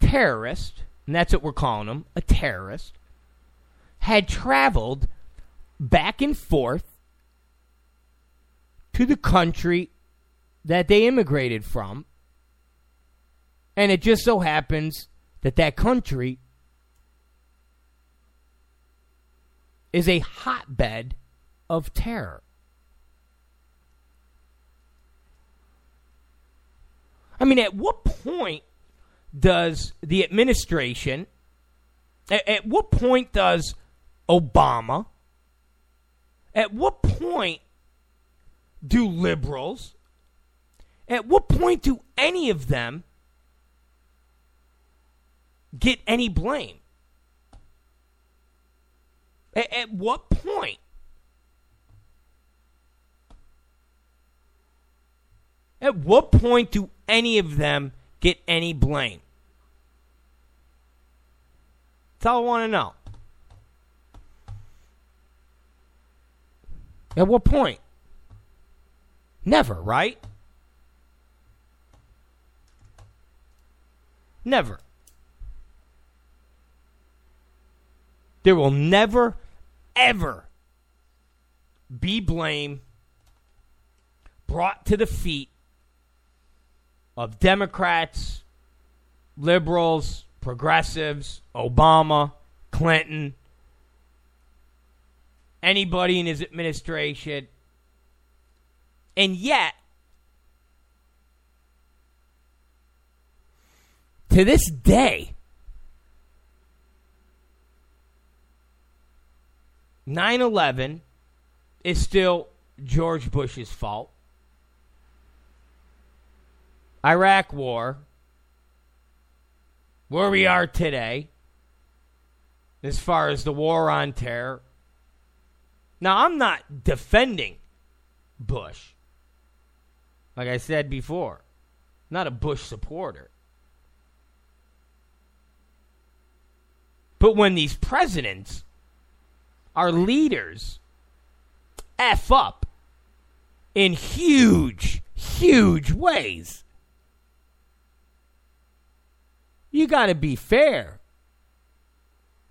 terrorist, and that's what we're calling him, a terrorist, had traveled back and forth to the country that they immigrated from, and it just so happens that that country is a hotbed of terror. I mean, at what point does the administration, at, at what point does Obama, at what point do liberals, at what point do any of them get any blame? At, at what point? At what point do any of them get any blame? That's all I want to know. At what point? Never, right? Never. There will never, ever be blame brought to the feet of Democrats, liberals, progressives, Obama, Clinton, anybody in his administration. And yet, to this day, nine eleven is still George Bush's fault. Iraq War, where we are today, as far as the war on terror. Now, I'm not defending Bush. Like I said before, not a Bush supporter. But when these presidents, our leaders, F up in huge, huge ways, you got to be fair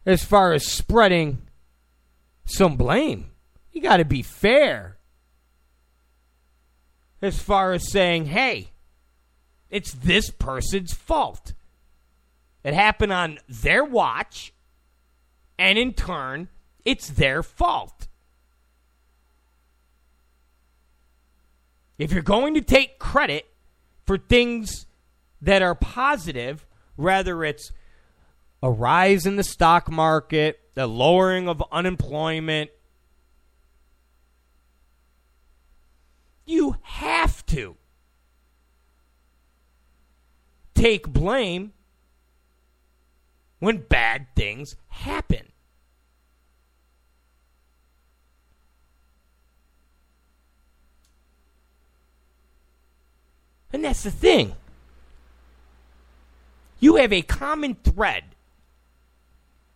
as far as spreading some blame. You got to be fair as far as saying, hey, it's this person's fault. It happened on their watch, and in turn, it's their fault. If you're going to take credit for things that are positive, whether it's a rise in the stock market, the lowering of unemployment, you have to take blame when bad things happen. And that's the thing. you have a common thread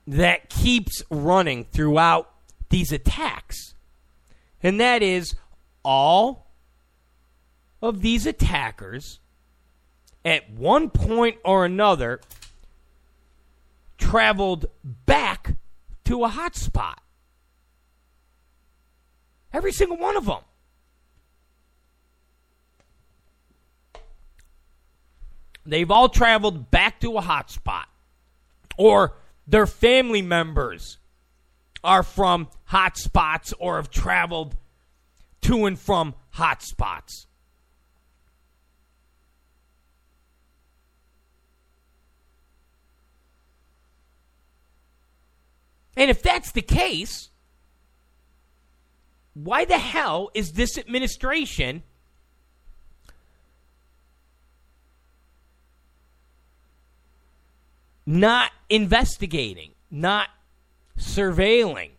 that keeps running throughout these attacks. And that is all of these attackers at one point or another traveled back to a hot spot. Every single one of them. They've all traveled back to a hot spot. Or their family members are from hot spots or have traveled to and from hot spots. And if that's the case, why the hell is this administration not investigating, not surveilling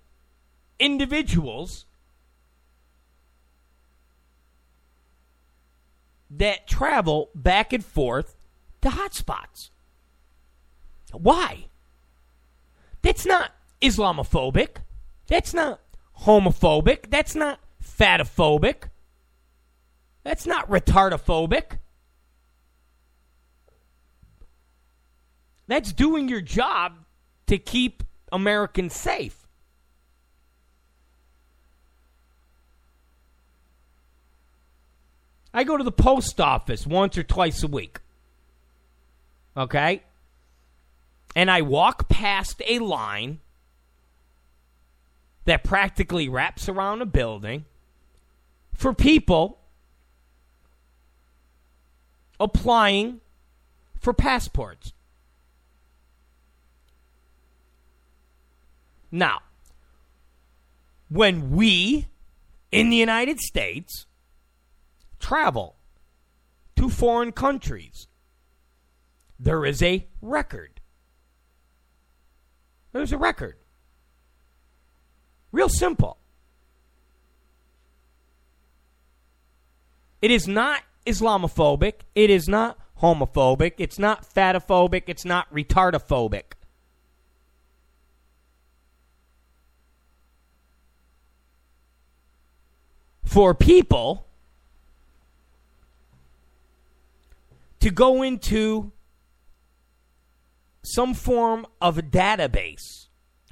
individuals that travel back and forth to hotspots? Why? That's not Islamophobic. That's not homophobic. That's not fatophobic. That's not retardophobic. That's doing your job to keep Americans safe. I go to the post office once or twice a week. Okay? And I walk past a line that practically wraps around a building for people applying for passports. Now, when we in the United States travel to foreign countries, there is a record. There's a record. Real simple. It is not Islamophobic. It is not homophobic. It's not fatophobic. It's not retardophobic. For people to go into some form of a database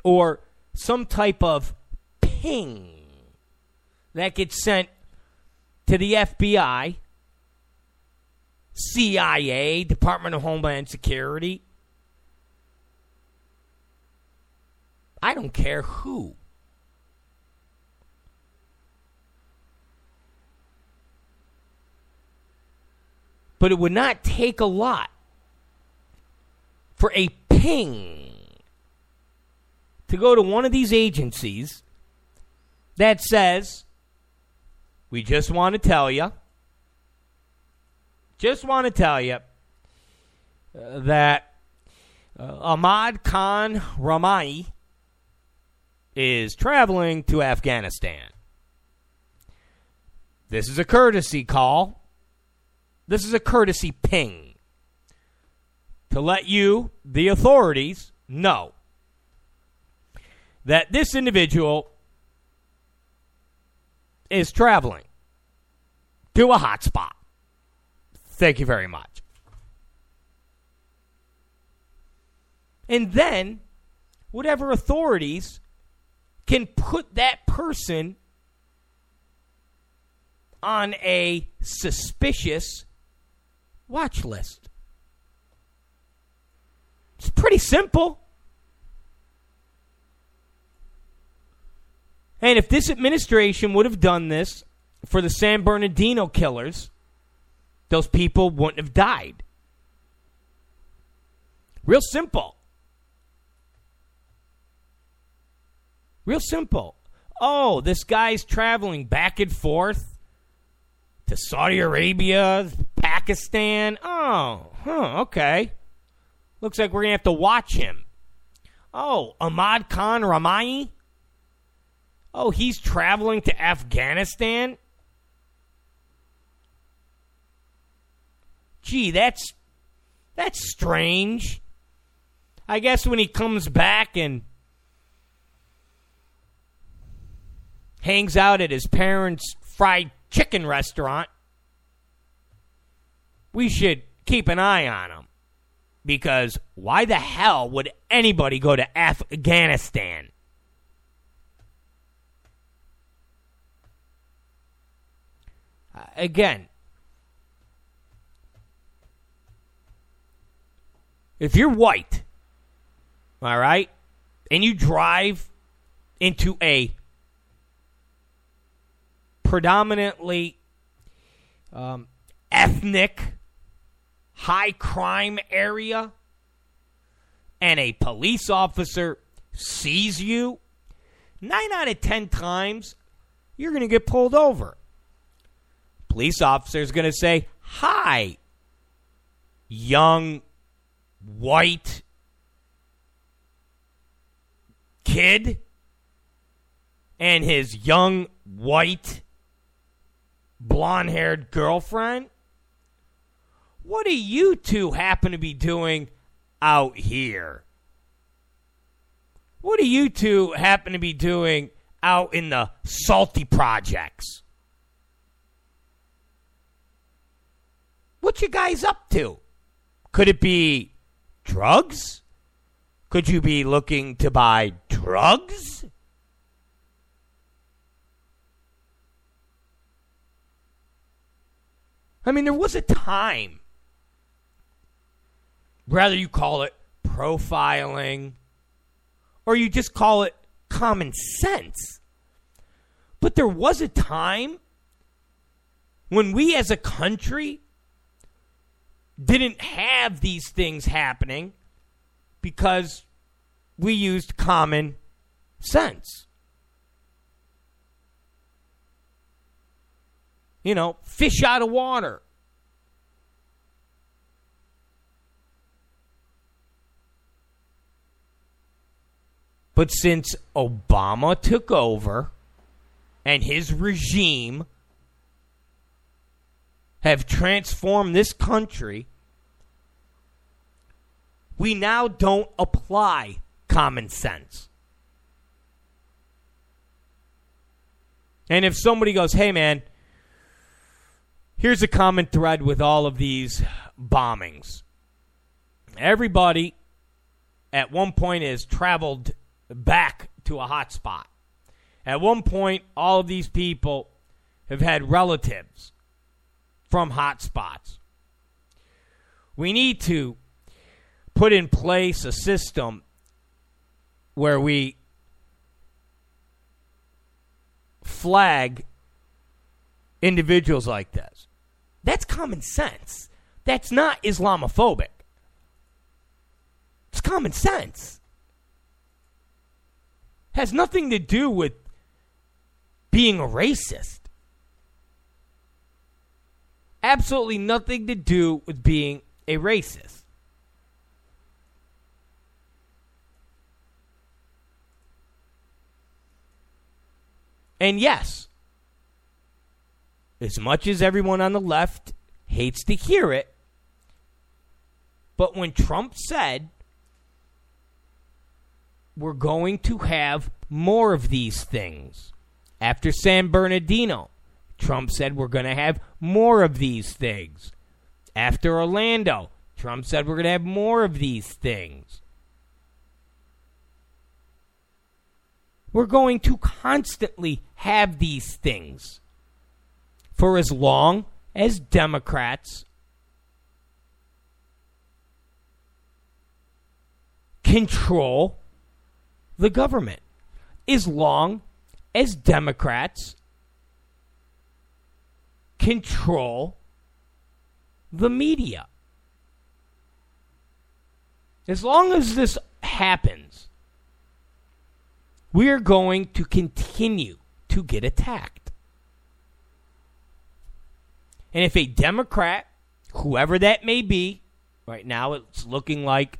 or some type of ping that gets sent to the F B I, C I A, Department of Homeland Security. I don't care who. But it would not take a lot for a ping to go to one of these agencies that says, we just want to tell you, just want to tell you uh, that uh, Ahmad Khan Rahmani is traveling to Afghanistan. This is a courtesy call. This is a courtesy ping to let you, the authorities, know that this individual is traveling to a hot spot. Thank you very much. And then, whatever authorities can put that person on a suspicious watch list. It's pretty simple. And if this administration would have done this for the San Bernardino killers, those people wouldn't have died. Real simple. Real simple. Oh, this guy's traveling back and forth to Saudi Arabia, Pakistan. Oh, huh, okay. Looks like we're going to have to watch him. Oh, Ahmad Khan Rahmani? Oh, he's traveling to Afghanistan? Gee, that's That's strange. I guess when he comes back and hangs out at his parents' fried chicken restaurant, we should keep an eye on him. Because why the hell would anybody go to Afghanistan? Uh, again, if you're white, all right, and you drive into a predominantly um, ethnic, high crime area, and a police officer sees you, nine out of ten times, you're going to get pulled over. Police officer is going to say, hi, young white kid and his young white blonde-haired girlfriend. What do you two happen to be doing out here? What do you two happen to be doing out in the Salty Projects? What you guys up to? Could it be drugs? Could you be looking to buy drugs? I mean, there was a time, rather you call it profiling, or you just call it common sense. But there was a time when we as a country didn't have these things happening because we used common sense. You know, fish out of water. But since Obama took over and his regime have transformed this country, we now don't apply common sense. And if somebody goes, hey man, here's a common thread with all of these bombings. Everybody at one point has traveled back to a hot spot. At one point, all of these people have had relatives from hot spots. We need to put in place a system where we flag individuals like this. That's common sense. That's not Islamophobic. It's common sense. Has nothing to do with being a racist. Absolutely nothing to do with being a racist. And yes, as much as everyone on the left hates to hear it, but when Trump said, we're going to have more of these things. After San Bernardino, Trump said we're going to have more of these things. After Orlando, Trump said we're going to have more of these things. We're going to constantly have these things for as long as Democrats control the government, as long as Democrats control the media. As long as this happens, we are going to continue to get attacked. And if a Democrat, whoever that may be, right now it's looking like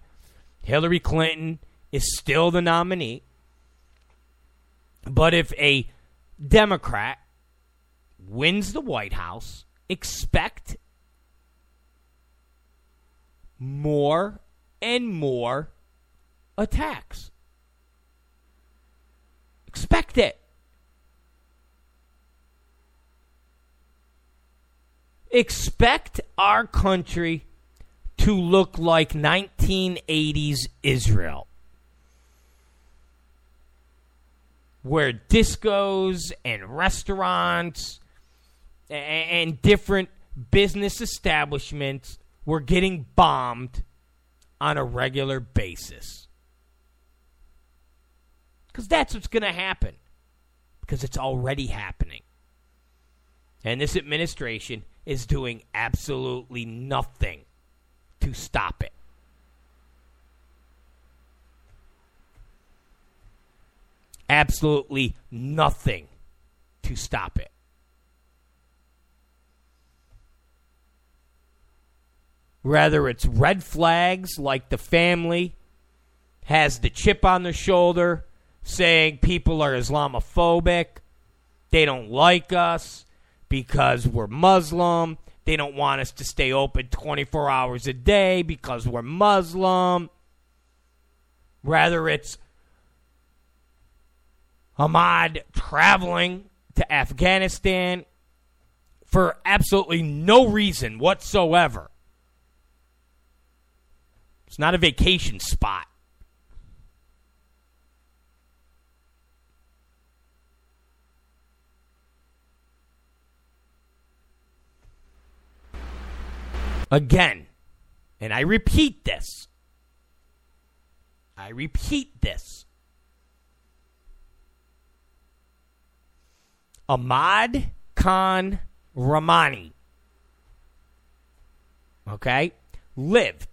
Hillary Clinton is still the nominee. But if a Democrat wins the White House, expect more and more attacks. Expect it. Expect our country to look like nineteen eighties Israel, where discos and restaurants and different business establishments were getting bombed on a regular basis. Because that's what's going to happen. Because it's already happening. And this administration is doing absolutely nothing to stop it. Absolutely nothing to stop it. Whether it's red flags like the family has the chip on their shoulder saying people are Islamophobic, they don't like us because we're Muslim, they don't want us to stay open twenty-four hours a day because we're Muslim. Whether it's Ahmad traveling to Afghanistan for absolutely no reason whatsoever. It's not a vacation spot. Again, and I repeat this. I repeat this. Ahmad Khan Rahmani, okay, lived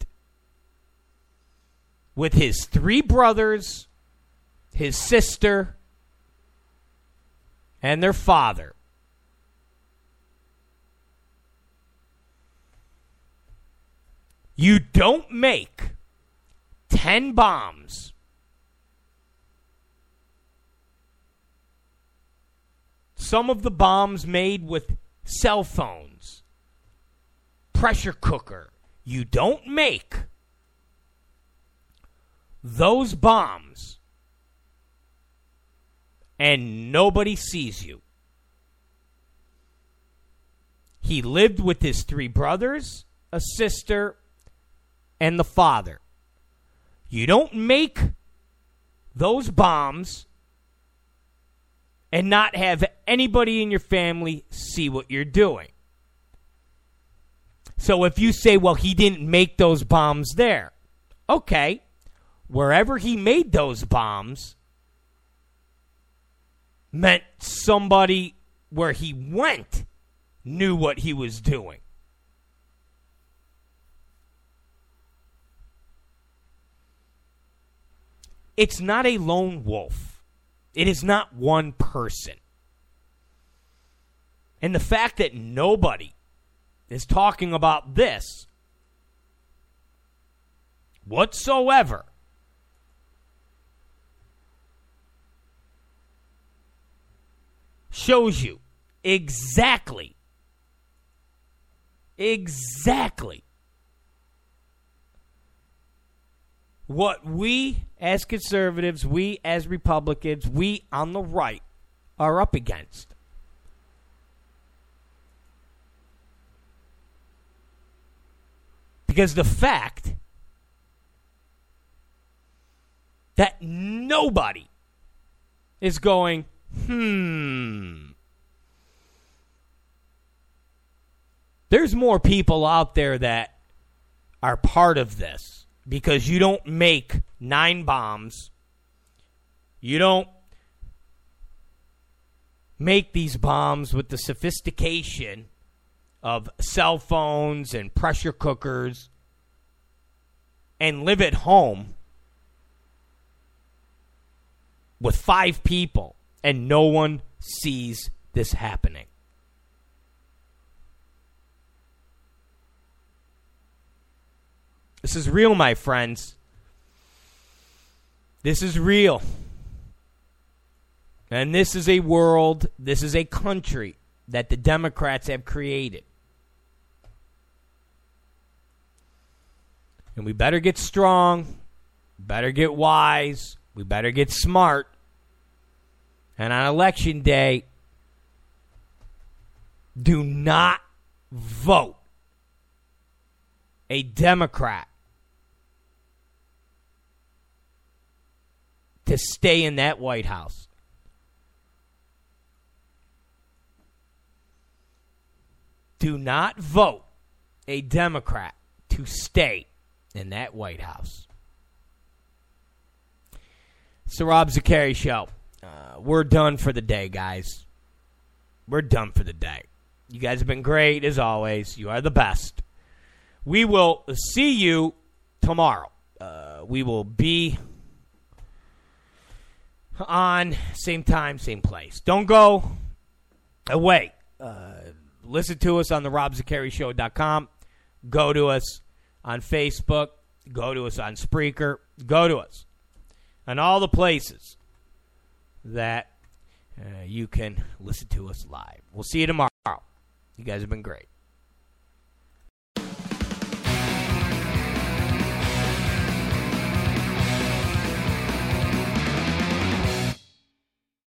with his three brothers, his sister, and their father. You don't make ten bombs . Some of the bombs made with cell phones, pressure cooker. You don't make those bombs and nobody sees you. He lived with his three brothers, a sister, and the father. You don't make those bombs and not have anybody in your family see what you're doing. So if you say, well, he didn't make those bombs there. Okay. Wherever he made those bombs meant somebody where he went knew what he was doing. It's not a lone wolf. It is not one person. And the fact that nobody is talking about this whatsoever shows you exactly, exactly what we as conservatives, we as Republicans, we on the right are up against. Because the fact that nobody is going, hmm, there's more people out there that are part of this. Because you don't make nine bombs. You don't make these bombs with the sophistication of cell phones and pressure cookers and live at home with five people and no one sees this happening. This is real, my friends. This is real. And this is a world, this is a country that the Democrats have created. And we better get strong, better get wise, we better get smart. And on election day, do not vote a Democrat to stay in that White House. Do not vote a Democrat to stay in that White House. It's the Rob Zucari Show. Uh, we're done for the day, guys. We're done for the day. You guys have been great, as always. You are the best. We will see you tomorrow. Uh, we will be on same time, same place. Don't go away. Uh, listen to us on the Rob Zucari Show dot com. Go to us on Facebook. Go to us on Spreaker. Go to us on all the places that uh, you can listen to us live. We'll see you tomorrow. You guys have been great.